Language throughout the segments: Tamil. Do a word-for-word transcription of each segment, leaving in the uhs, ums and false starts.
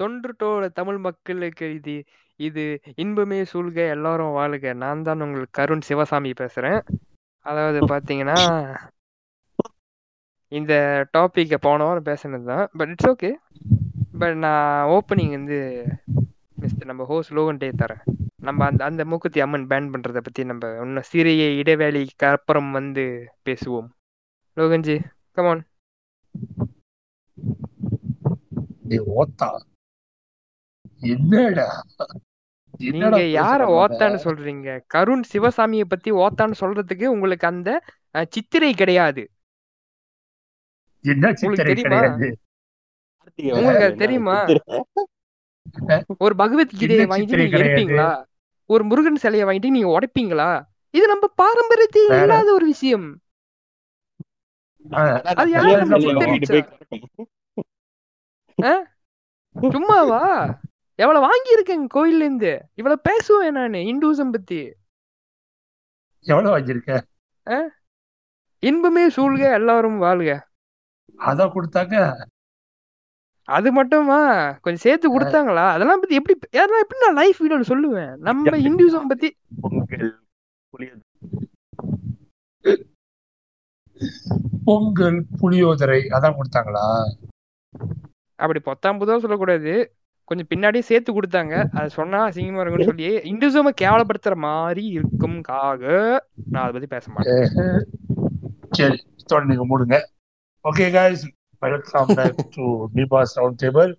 தொன்றுட்டோட தமிழ் மக்களுக்கு இது இது இன்பமே சூழ்க எல்லாரும் வாழ்க. நான் தான் உங்களுக்கு கருண் சிவசாமி பேசுறேன். அதாவது பாத்தீங்கன்னா இந்த டாபிக் போன வாரம் பேசுனது தான், பட் இட்ஸ் ஓகே. பட் நான் ஓப்பனிங் வந்து மிஸ்டர் நம்ம ஹோஸ்ட் லோகன்டே தரேன். நம்ம அந்த அந்த மூக்குத்தி அம்மன் பேன் பண்றதை பத்தி நம்ம இன்னும் சிறிய இடைவேளைக்கு அப்புறம் வந்து பேசுவோம். லோகன்ஜி கமான். என்னடா நீங்க யார ஓத்தான்னு சொல்றீங்க? கருண் சிவசாமியை பத்தி ஓத்தான்னு சொல்றதுக்கு உங்களுக்கு அந்த சித்திரை கிடையாது. உங்களுக்கு அது தெரியுமா? ஒரு பகவத்கீதையை வாங்கிட்டு நீங்க எடுப்பீங்களா? ஒரு முருகன் சிலையை வாங்கிட்டு நீங்க உடைப்பீங்களா? இது நம்ம பாரம்பரியத்தில் இல்லாத ஒரு விஷயம். சும்மாவா எவ்வளவு வாங்கி இருக்கேன் கோயில்ல இருந்து, இவ்வளவு பேசுவேன் நானு இந்துசம் பத்தி. எவ்வளவு வாங்கியிருக்க? இன்பமே சூழ்க எல்லாரும் வாழ்க அதான் கொடுத்தாங்க. அது மட்டுமா? கொஞ்சம் சேர்த்து கொடுத்தாங்களா? அதெல்லாம் பத்தி எப்படி யாரெல்லாம் எப்படி நான் லைஃப் வீடியோல சொல்லுவேன். நம்ம இந்துசம் பத்தி பொங்கல் புளியோதரை அதான் கொடுத்தாங்களா? அப்படி பொத்தாம் புதுவா சொல்லக்கூடாது, கொஞ்சம் பின்னாடியே சேர்த்து கொடுத்தாங்க. அது சொன்னா அசிங்கமா இருக்குன்னு சொல்லி இந்துசம கேவலப்படுத்துற மாதிரி இருக்கும். காக நான் அதை பத்தி பேச மாட்டேன். சரி தொடர்ந்து மூடுங்க. Okay guys, welcome back to நிபாஸ் ரவுண்ட் டேபிள்.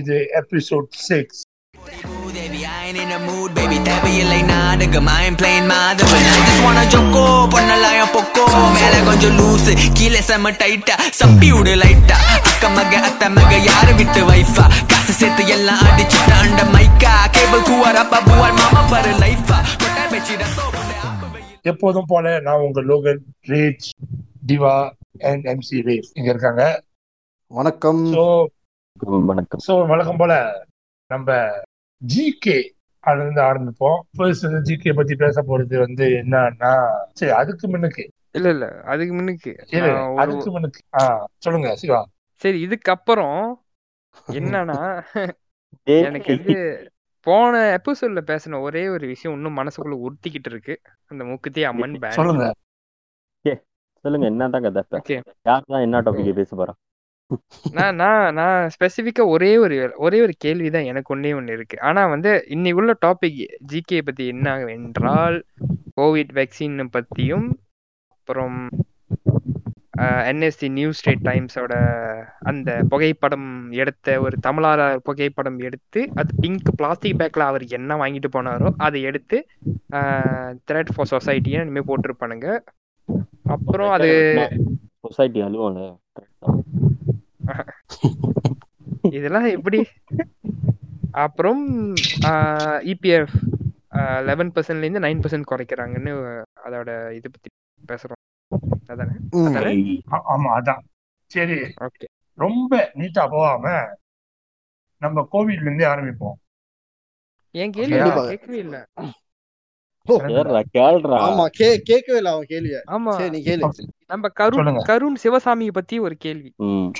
இது episode six. In a mood baby thabi illai naadagam I am playing madhavan I just wanna joko pannalaya pokko mela konja loose keela sama tight sappi udu light akkamaga attamaga yaar vittu wife kaasa sethu ella adichita anda mica cable kuara babu al mama par life kotta vechida so eppodum pole na unga logan rage diva and mc rave inga irukanga. vanakkam so vanakkam so vanakkam pole namba GK அதுல இருந்து ஆரம்பிப்போம். ஃபர்ஸ்ட் வந்து ஜிகே பத்தி பேச போறது வந்து என்னன்னா, சரி அதுக்கு முன்னுக்கு இல்ல இல்ல அதுக்கு முன்னுக்கு அதுக்கு முன்னுக்கு ஆ சொல்லுங்க சிவா. சரி இதுக்கப்புறம் என்னன்னா, எனக்கு வந்து போன எபிசோட்ல பேசின ஒரே ஒரு விஷயம் இன்னும் மனசுக்குள்ள உறுத்திக்கிட்டு இருக்கு, அந்த மூக்குத்தி அம்மன் பேன். சொல்லுங்க சொல்லுங்க என்னதான் கதை, யார்தான் என்ன டாபிக் பேச போறா? நான் நான் நான் ஸ்பெசிஃபிக்கா ஒரே ஒரு ஒரே ஒரு கேள்விதான் எனக்கு ஒன்னே ஒண்ணு இருக்கு. ஆனா வந்து இன்னைக்கு உள்ள டாபிக் ஜிகே பத்தி என்ன என்றால், கோவிட் வேக்சின் பத்தியும் அப்புறம் என்எஸ்சி நியூ ஸ்ட்ரீட் டைம்ஸோட அந்த புகைப்படம் எடுத்த ஒரு தமிழார புகைப்படம் எடுத்து அது பிங்க் பிளாஸ்டிக் பேக்ல அவர் என்ன வாங்கிட்டு போனாரோ அதை எடுத்து த்ரெட் ஃபார் சொசைட்டின்னு இனிமே போட்டிருப்பானுங்க. அப்புறம் அது சொசைட்டி அலுவல இதெல்லாம் எப்படி? அப்புறம் இபிஎஃப் லெவன் பர்சன்ட்ல இருந்து நைன் பர்சன்ட் குறைக்கிறாங்கன்னு அதோட இது பத்தி பேசுறோம். ஆமா அதான் சரி ஓகே. ரொம்ப நீட்டா போகாம நம்ம கோவிட்ல இருந்து ஆரம்பிப்போம். ஏன் கேள்வி கேட்கவே இல்லை. நம்ம கருண் கருண் சிவசாமியை பத்தி ஒரு கேள்வி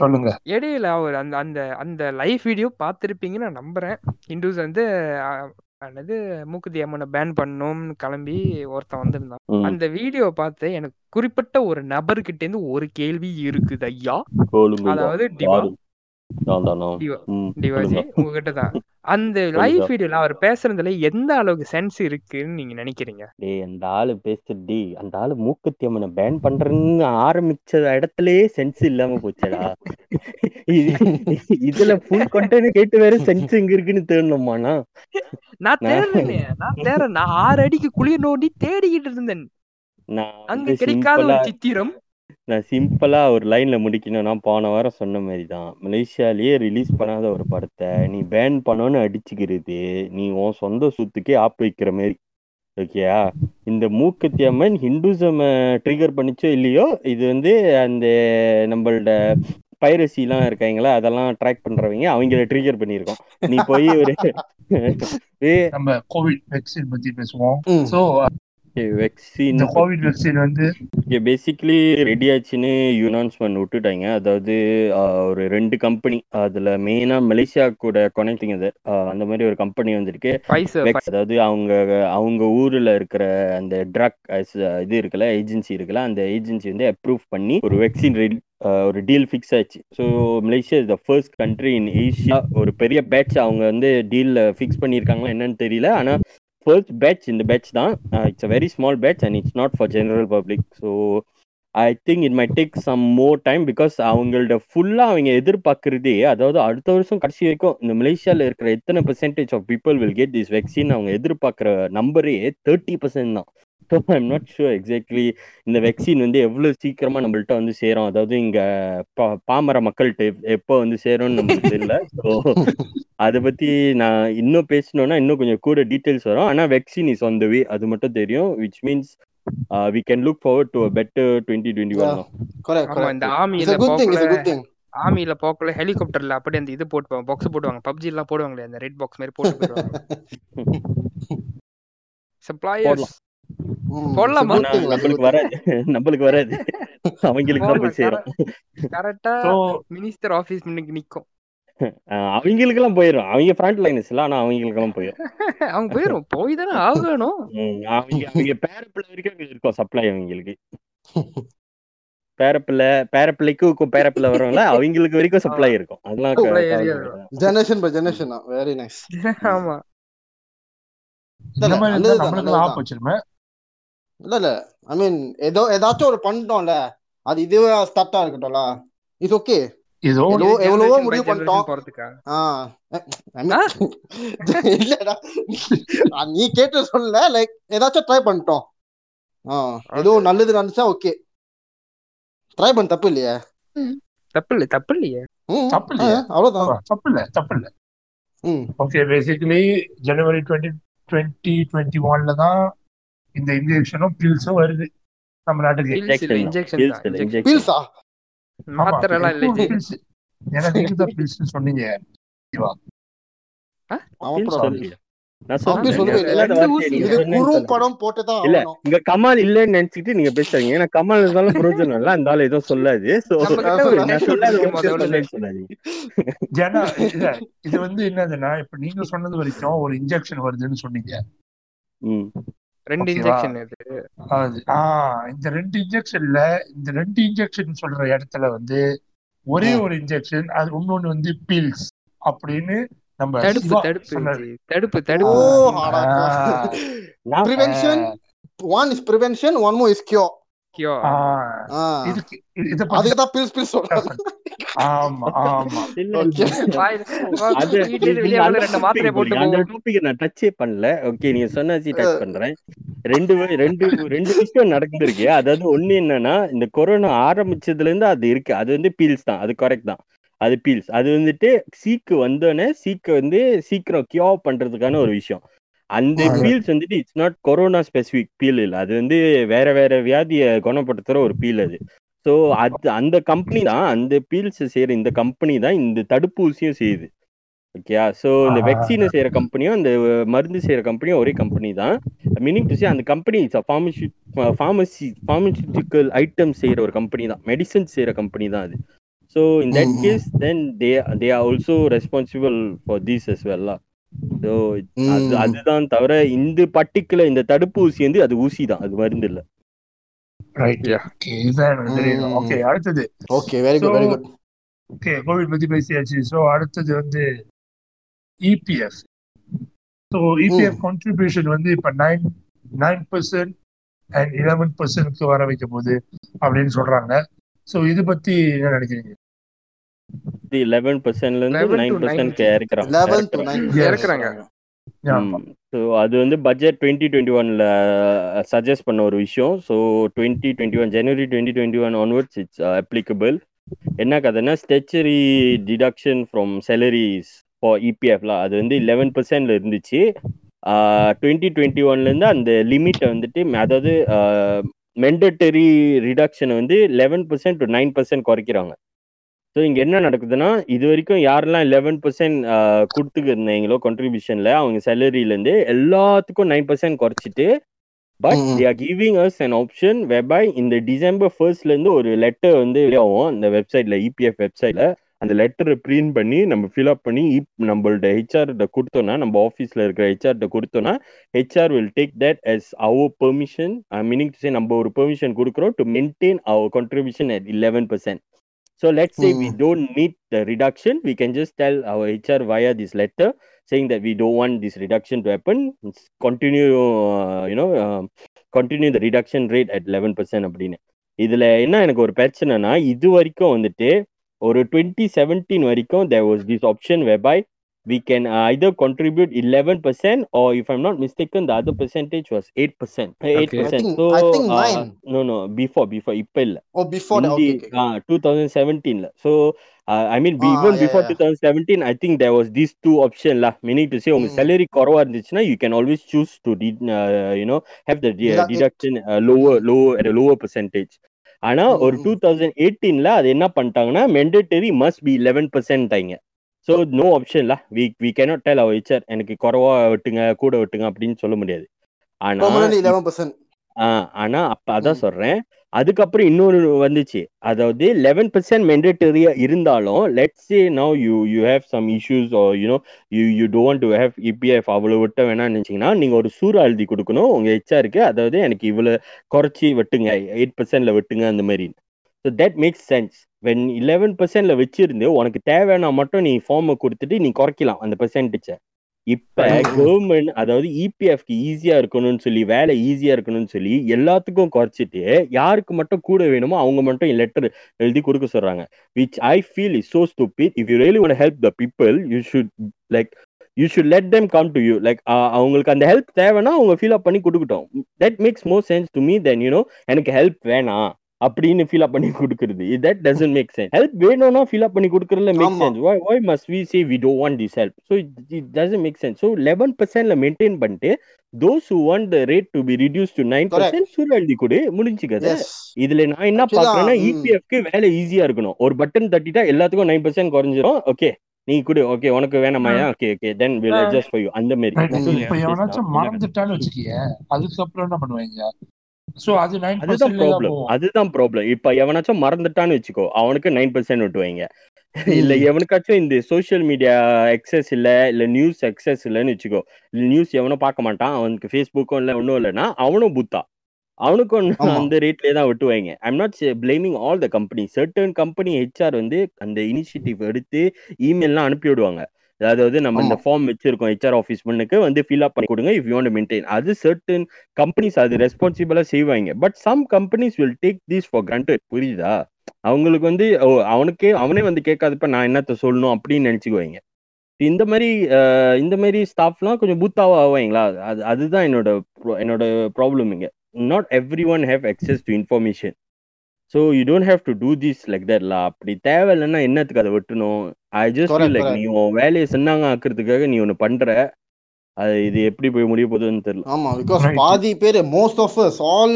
சொல்லுங்க. இடையில அவர் அந்த அந்த அந்த லைவ் வீடியோ பார்த்திருப்பீங்கன்னு நான் நம்புறேன். இந்துஸ் வந்து அதாவது மூக்குத்தி அம்மனை பேன் பண்ணோம்னு கிளம்பி ஒருத்தன் வந்திருந்தான். அந்த வீடியோ பார்த்து எனக்கு குறிப்பிட்ட ஒரு நபர்கிட்ட இருந்து ஒரு கேள்வி இருக்குது ஐயா. அதாவது டிவாஜி உங்ககிட்டதான் அந்த லைவ் வீடியோல அவர் பேசுறதுல எந்த அளவுக்கு சென்ஸ் இருக்குன்னு நீங்க நினைக்கிறீங்க? டேய் அந்த ஆளு பேசுடி, அந்த ஆளு மூக்குத்தி அம்மனை பேன் பண்றேன்னு ஆரம்பிச்ச இடத்துலயே சென்ஸ் இல்லாம போச்சடா. இதுல ஃபுல் கண்டென்ட் கேட்டு வேற சென்ஸ் எங்க இருக்குன்னு தேடணுமாண்ணா? நான் தேடுறேன் நான் தேடுறேன் நான் ஆறு அடிக்கு குளிர் நோண்டி தேடிக்கிட்டு இருந்தேன். அங்க கிடைக்காத ஒரு சித்திரம். நான் சிம்பிளா ஒரு லைன்ல முடிக்கணும்னா, போன வாரம் சொன்ன மாதிரி தான், மலேசியாலேயே ரிலீஸ் பண்ணாத ஒரு படத்தை நீ பேன் பண்ணோன்னு அடிச்சுக்கிறது நீ உன் சொந்த சுத்துக்கே ஆப் வைக்கிற மாதிரி. ஓகேயா, இந்த மூக்குத்தி அம்மன் ஹிந்துசம் ட்ரிகர் பண்ணிச்சோ இல்லையோ, இது வந்து அந்த நம்மளோட பைரசி எல்லாம் இருக்காங்களா அதெல்லாம் ட்ராக் பண்றவங்க அவங்கள ட்ரிகர் பண்ணிருக்கோம். நீ போய் ஒரு நம்ம கோவிட் வேக்சின் பத்தி பேசுவோம். இந்த கோவிட் வேக்சின் வந்து இங்கே பேசிக்கலி ரெடி ஆச்சுன்னு அனௌன்ஸ்மெண்ட் விட்டுட்டாங்க. அதாவது ஒரு ரெண்டு கம்பெனி, அதில் மெயினாக மலேசியா கூட கனெக்டிங் அது அந்த மாதிரி ஒரு கம்பெனி வந்துருக்கு. அதாவது அவங்க அவங்க ஊரில் இருக்கிற அந்த ட்ரக் இது இருக்குல்ல ஏஜென்சி இருக்குல்ல, அந்த ஏஜென்சி வந்து அப்ரூவ் பண்ணி ஒரு வேக்சின் ரெடி ஒரு டீல் ஃபிக்ஸ் ஆச்சு. So Malaysia is the first country in Asia. ஒரு பெரிய பேட்ச் அவங்க வந்து டீலில் ஃபிக்ஸ் பண்ணியிருக்காங்களா என்னன்னு தெரியல. ஆனால் first batch in the batch da uh, it's a very small batch and it's not for general public, so I think it might take some more time because avangalda fulla avanga edirpakkrudhe adhaadu adutha varsham kadasi vekkum in Malaysia la irukra ethana percentage of people will get this vaccine avanga edirpakkra number e thirty percent da. So I'm not sure exactly இந்த vaccine வந்து எவ்வளவு சீக்கிரமா நம்மள்ட்ட வந்து சேரும், அதாவது இங்க பாமர மக்கள்கிட்ட எப்போ வந்து சேரும்னு நம்மளுக்கு தெரியல. ஸோ அதை பத்தி நான் இன்னும் பேசணும்னா இன்னும் கொஞ்சம் கூட டீட்டெயில்ஸ் வரும். ஆனால் vaccine is on the way, அது மட்டும் தெரியும். Which means uh, we can look forward to a better twenty twenty-one. Correct, correct. இந்த ஆமியில போக்குல ஆமியில போக்குல ஹெலிகாப்டர்ல அப்படி அந்த இது போட்டுவாங்க, பாக்ஸ் போடுவாங்க, பப்ஜி எல்லாம் போடுவாங்களே அந்த ரெட் பாக்ஸ் மாதிரி போட்டு போயிடுவாங்க. சப்ளையர்ஸ் அவங்களுக்கெல்லாம் போயிடும், அவங்க ஃப்ரண்ட் லைனஸ் இல்ல. ஆனா அவங்களுக்கெல்லாம் போயிடும், அவங்க போயிடும், போய் தானே ஆகணும். அவங்க பேரப்பிள்ளை வரைக்கும் இருக்கும் சப்ளை. அவங்களுக்கு பேரப்பிள்ளை பேரப்பிள்ளைக்கும் பேரப்பிள்ளை வரும்ல, அவங்களுக்கு வரைக்கும் சப்ளை இருக்கும். அதெல்லாம் ஜெனரேஷன் பை ஜெனரேஷன் தான். Very nice. ஆமா, இல்ல இல்ல ஐ மீன் ஏதோ ஏதாச்சும் ஒரு பண்ணிட்டோம்ல, அது இதுவே ஸ்டார்ட்டா இருக்கட்டும்ல. இட்ஸ் ஓகே, எவ்வளவோ முடிவு பண்ணிட்டோம். இல்லடா நீ கேட்டு சொல்ல, லைக் ஏதாச்சும் ட்ரை பண்ணிட்டோம். ஆஹ் ஏதோ நல்லது நினைச்சா ஓகே ட்ரை பண்ண, தப்பு இல்லையா? தப்பு இல்ல, தப்பு இல்லையா? தப்பு இல்ல, அவ்வளவுதான். தப்பு இல்ல, தப்பு இல்ல. ம், okay. Basically January twenty twenty twenty ஒன்ல தான் இந்த இன்ஜெக்ஷனும் பில்ஸும் வருது நம்ம நாட்டுக்கு. பில்ஸா மாத்திரலாம் இல்ல, பில்ஸ். என்ன நீங்க பில்ஸ் சொன்னீங்க? இவா நான் சொன்னது சொல்லுவேன். குரு படம் போட்டதா இல்ல, இங்க கமல் இல்லன்னு நினைச்சிட்டு நீங்க பேசுறீங்க. ஏன்னா கமல் இருந்தாலும் புரோஜனம் இல்ல, அந்த ஆள் எதுவும் சொல்லாது. ஜனா இது வந்து என்னதுன்னா, இப்ப நீங்க சொன்னது வரைக்கும் ஒரு இன்ஜெக்ஷன் வருதுன்னு சொன்னீங்க. ரெண்டு இன்ஜெக்ஷன் வருது. ஆஹ் இந்த ரெண்டு இன்ஜெக்ஷன்ல இந்த ரெண்டு இன்ஜெக்ஷன் சொல்ற இடத்துல வந்து ஒரே ஒரு இன்ஜெக்ஷன், அது இன்னொன்னு வந்து பீல்ஸ் அப்படின்னு நடந்திருக்கு. அதாவது ஒண்ணு என்னன்னா, இந்த கொரோனா ஆரம்பிச்சதுல இருந்து அது இருக்கு. அது வந்து பீல்ஸ் தான், அது கரெக்ட் தான், அது பீல்ஸ். அது வந்துட்டு சீக்கு வந்தோடனே சீக்கு வந்து சீக்கிரம் கியூ பண்றதுக்கான ஒரு விஷயம். அந்த பீல்ஸ் வந்துட்டு it's not corona specific feel இல்லை, அது வந்து வேற வேற வியாதியை குணப்படுத்துற ஒரு பீல் அது. ஸோ அது அந்த கம்பெனி தான், அந்த பீல்ஸ் செய்யற இந்த கம்பெனி தான் இந்த தடுப்பூசியும் செய்யுது. ஓகேயா? ஸோ இந்த வேக்சினை செய்யற கம்பெனியும் அந்த மருந்து செய்யற கம்பெனியும் ஒரே கம்பெனி தான். மீனிங் டு சே அந்த company pharmacy pharmacy pharmaceutical item செய்யற ஒரு கம்பெனி தான், மெடிசன்ஸ் செய்யற கம்பெனி தான் அது. So in that case, then they they are also responsible for this as well. So அதுதான் தவிர இந்த பர்டிகுலர் இந்த தடுப்பு ஊசி வந்து அது ஊசி தான், அது மருந்து இல்ல. Right, yeah. Okay, அடுத்து. Okay, very good, very good. Okay, Covid பத்தி பேசியாச்சு. So அடுத்து வந்து E P F. So E P F contribution வந்து இப்ப nine percent and eleven percent க்கு வர வைக்க போகுது அப்படின்னு சொல்றாங்க. So இத பத்தி என்ன நினைக்கிறீங்க? தி eleven percent ல இருந்து nine percent க்கு ஏறிக்கறாங்க. eleven to nine ஏறிக்கறாங்க. ஆமா. So அது வந்து பட்ஜெட் twenty twenty-one ல சஜஸ்ட் பண்ண ஒரு விஷயம். So twenty twenty-one January twenty twenty-one onwards it's uh, applicable. என்ன கதனா statutory deduction from salaries for E P F ல அது வந்து eleven percent ல இருந்துச்சு. twenty twenty-one ல இருந்து அந்த லிமிட் வந்துட்டு, அதாவது mandatory reduction வந்து eleven percent to nine percent குறைக்கிறாங்க. ஸோ இங்கே என்ன நடக்குதுன்னா, இது வரைக்கும் யாரெல்லாம் eleven பர்சன்ட் கொடுத்துக்கிருந்தீங்களோ கான்ட்ரிபியூஷனில் அவங்க சேலரியிலேருந்து எல்லாத்துக்கும் நைன் பர்சன்ட் குறைச்சிட்டு but they are giving us an option whereby இந்த டிசம்பர் ஃபர்ஸ்ட்ல இருந்து ஒரு லெட்டர் வந்து வெளியாகும் அந்த வெப்சைட்ல, இபிஎஃப் வெப்சைட்ல. அந்த லெட்டரை பிரிண்ட் பண்ணி நம்ம ஃபில்அப் பண்ணி நம்மள்ட்ட ஹெச்ஆர்கிட்ட கொடுத்தோம்னா, நம்ம ஆஃபீஸில் இருக்கிற ஹெச்ஆர்கிட்ட கொடுத்தோம்னா, HR will take that as our permission, meaning to say நம்ம ஒரு பெர்மிஷன் கொடுக்குறோம் to maintain our contribution at eleven percent. So let's say mm. we don't meet the reduction, we can just tell our H R via this letter saying that we don't want this reduction to happen. It's continue, uh, you know, um, continue the reduction rate at eleven percent அப்படினே. இதுல என்ன எனக்கு ஒரு பிரச்சனைனா, இது வரைக்கும் வந்துட்டு ஒரு twenty seventeen வரைக்கும் there was this option whereby we can either contribute eleven percent or if I'm not mistaken the other percentage was eight percent. Okay. eight percent. I think, so, I think mine. Uh, no, no, before, before, ipa illa. Oh, before that, okay. okay. Uh, twenty seventeen la. So, uh, I mean, ah, even yeah, before yeah. twenty seventeen, I think there was these two options la. Meaning to say, mm. your salary korva irundhuchna, you can always choose to, de- uh, you know, have the de- deduction uh, lower, lower, at a lower percentage. Ana, or twenty eighteen la, adu enna pantaangna, mandatory must be eleven percent tainga. So no option லா, we we cannot tell our HR எனக்கு குறவா வெட்டுங்க கூட வெட்டுங்க அப்படின்னு சொல்ல முடியாது. ஆனால் ஆனா அப்ப அதான் சொல்றேன். அதுக்கப்புறம் இன்னொரு வந்துச்சு, அதாவது லெவன் பெர்சன்ட் மெண்டேட்டரியா இருந்தாலும் let's say now you you have some issues or you know you you don't to have EPF அவ்வளோ வெட்ட வேணாம்னு நினைச்சிங்கன்னா, நீங்கள் ஒரு சூறா எழுதி கொடுக்கணும் உங்கள் ஹெச்ஆருக்கு, அதாவது எனக்கு இவ்வளோ குறைச்சி வெட்டுங்க, எயிட் பெர்சன்ட்ல வெட்டுங்க அந்த மாதிரி. So that makes sense. When eleven percent ல வெச்சிருந்தே உனக்கு தேவையான மட்டும் நீ ஃபார்மை கொடுத்துட்டு நீ குறைக்கலாம் அந்த பெர்சன்டேஜை. இப்போ கவர்மெண்ட் அதாவது இபிஎஃப்க்கு ஈஸியாக இருக்கணும்னு சொல்லி, வேலை ஈஸியாக இருக்கணும்னு சொல்லி எல்லாத்துக்கும் குறைச்சிட்டு யாருக்கு மட்டும் கூட வேணுமோ அவங்க மட்டும் லெட்டர் எழுதி கொடுக்க சொல்கிறாங்க, which I feel is so stupid. If you really want help the people you should like you should let them come to you. Like அவங்களுக்கு அந்த ஹெல்ப் தேவைன்னா அவங்க ஃபீல் அப் பண்ணி கொடுக்கட்டும். That makes more sense to me then you know எனக்கு ஹெல்ப் வேணாம் அப்படின்னு ஃபில் அப் பண்ணி கொடுக்குறது. That doesn't make sense. Help வேணும்னா ஃபில் அப் பண்ணி கொடுக்குறதுல make sense. Why why must we say we don't want this help. So it doesn't make sense. So eleven பெர்சென்ட்ல மெயின்டைன் பண்ணிட்டு those who want the rate to be reduce to nine percent சூழ் எழுதி கொடு, முடிஞ்சுக்காது. இதுல நான் என்ன பாக்குறேன்னா, இபிஎஃப்க்கு வேலை ஈஸியா இருக்கணும். ஒரு பட்டன் தட்டிட்டா எல்லாத்துக்கும் நைன் பெர்சென்ட் குறைஞ்சிரும். ஓகே நீ குடு, ஓகே உனக்கு வேணாமாயா, okay okay then will adjust for you அந்த மாதிரி. இப்போ எவனாச்சும் மறந்துட்டான்னு வெச்சுக்கியே, அதுக்கு அப்புறம் என்ன பண்ணுவீங்க? அதுதான் ப்ராப்ளம். இப்ப எவனாச்சும் மறந்துட்டான்னு வச்சுக்கோ, அவனுக்கு நைன் பெர்சென்ட் விட்டுவாங்க. இல்ல எவனுக்காச்சும் இந்த சோசியல் மீடியா அக்சஸ் இல்ல, இல்ல நியூஸ் அக்சஸ் இல்லன்னு வச்சுக்கோ, நியூஸ் எவனும் பார்க்க மாட்டான், அவனுக்கு ஃபேஸ்புக்கும் இல்ல ஒன்னும் இல்லைன்னா அவனும் புத்தா, அவனுக்கும் அந்த ரேட்லயே தான் விட்டுவாங்க. I'm not blaming all the company. Certain company HR வந்து அந்த இனிஷியேட்டிவ் எடுத்து இமெயில்லாம் அனுப்பி விடுவாங்க. அதாவது நம்ம இந்த ஃபார்ம் வச்சிருக்கோம் ஹெச்ஆர் ஆஃபீஸ் பண்ணுக்கு வந்து ஃபில் அப் பண்ணி கொடுங்க if you want to maintain. அது சர்டன் கம்பெனிஸ் அது ரெஸ்பான்சிபிளா செய்வாங்க. But some companies will take this for granted. புரியுதா? அவங்களுக்கு வந்து அவனுக்கே அவனே வந்து கேட்காதப்ப நான் என்னத்த சொல்லணும் அப்படின்னு நினைச்சுக்குவாங்க. இந்த மாதிரி இந்த மாதிரி ஸ்டாஃப்லாம் கொஞ்சம் பூத்தாவா ஆவாங்களா? அது அதுதான் என்னோட என்னோட ப்ராப்ளம் இங்க. Not every one have access to information. So you don't have to do this like that la. அப்படி தேவை இல்லைன்னா என்னத்துக்கு அதை வெட்டணும்? I just feel like நீ உன் வேலையை சொன்னாங்க ஆக்குறதுக்காக நீ ஒன்று பண்ற, அது இது எப்படி போய் முடிய போகுதுன்னு தெரியல. ஆமா, because பாதி பேர் most of us all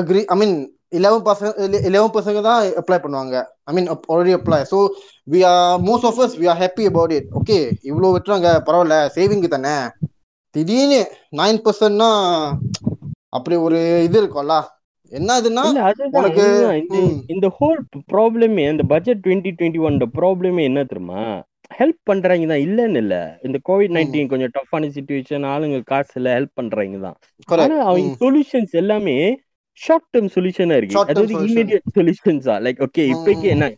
agree. I mean eleven percent eleven percent தான் apply பண்ணுவாங்க. I mean already apply. So we are most of us we are happy about it. Okay, இவ்வளோ வெட்டுறாங்க பரவாயில்ல, சேவிங் தானே. திடீர்னு நைன் பர்சன்ட்னா அப்படி ஒரு இது இருக்கும்ல. என்னதுன்னா உனக்கு இந்த ஹோல் ப்ராப்ளமே இந்த பட்ஜெட் டுவெண்ட்டி டுவெண்ட்டி ஒன் ப்ராப்ளமே என்ன தெரியுமா, ஹெல்ப் பண்றாங்க தான் இல்லன்னு இல்ல, இந்த கோவிட் நைன்டீன் கொஞ்சம் டஃப்பான சிச்சுவேஷன், ஆளுங்க காசு இல்ல, ஹெல்ப் பண்றாங்க தான். ஆனா அவங்க சொல்யூஷன்ஸ் எல்லாமே ஷார்ட் டேர்ம் சொல்யூஷனா இருக்கு. அதாவது இமீடியட் சொல்யூஷன்ஸா லைக் ஓகே இப்போக்கு என்ன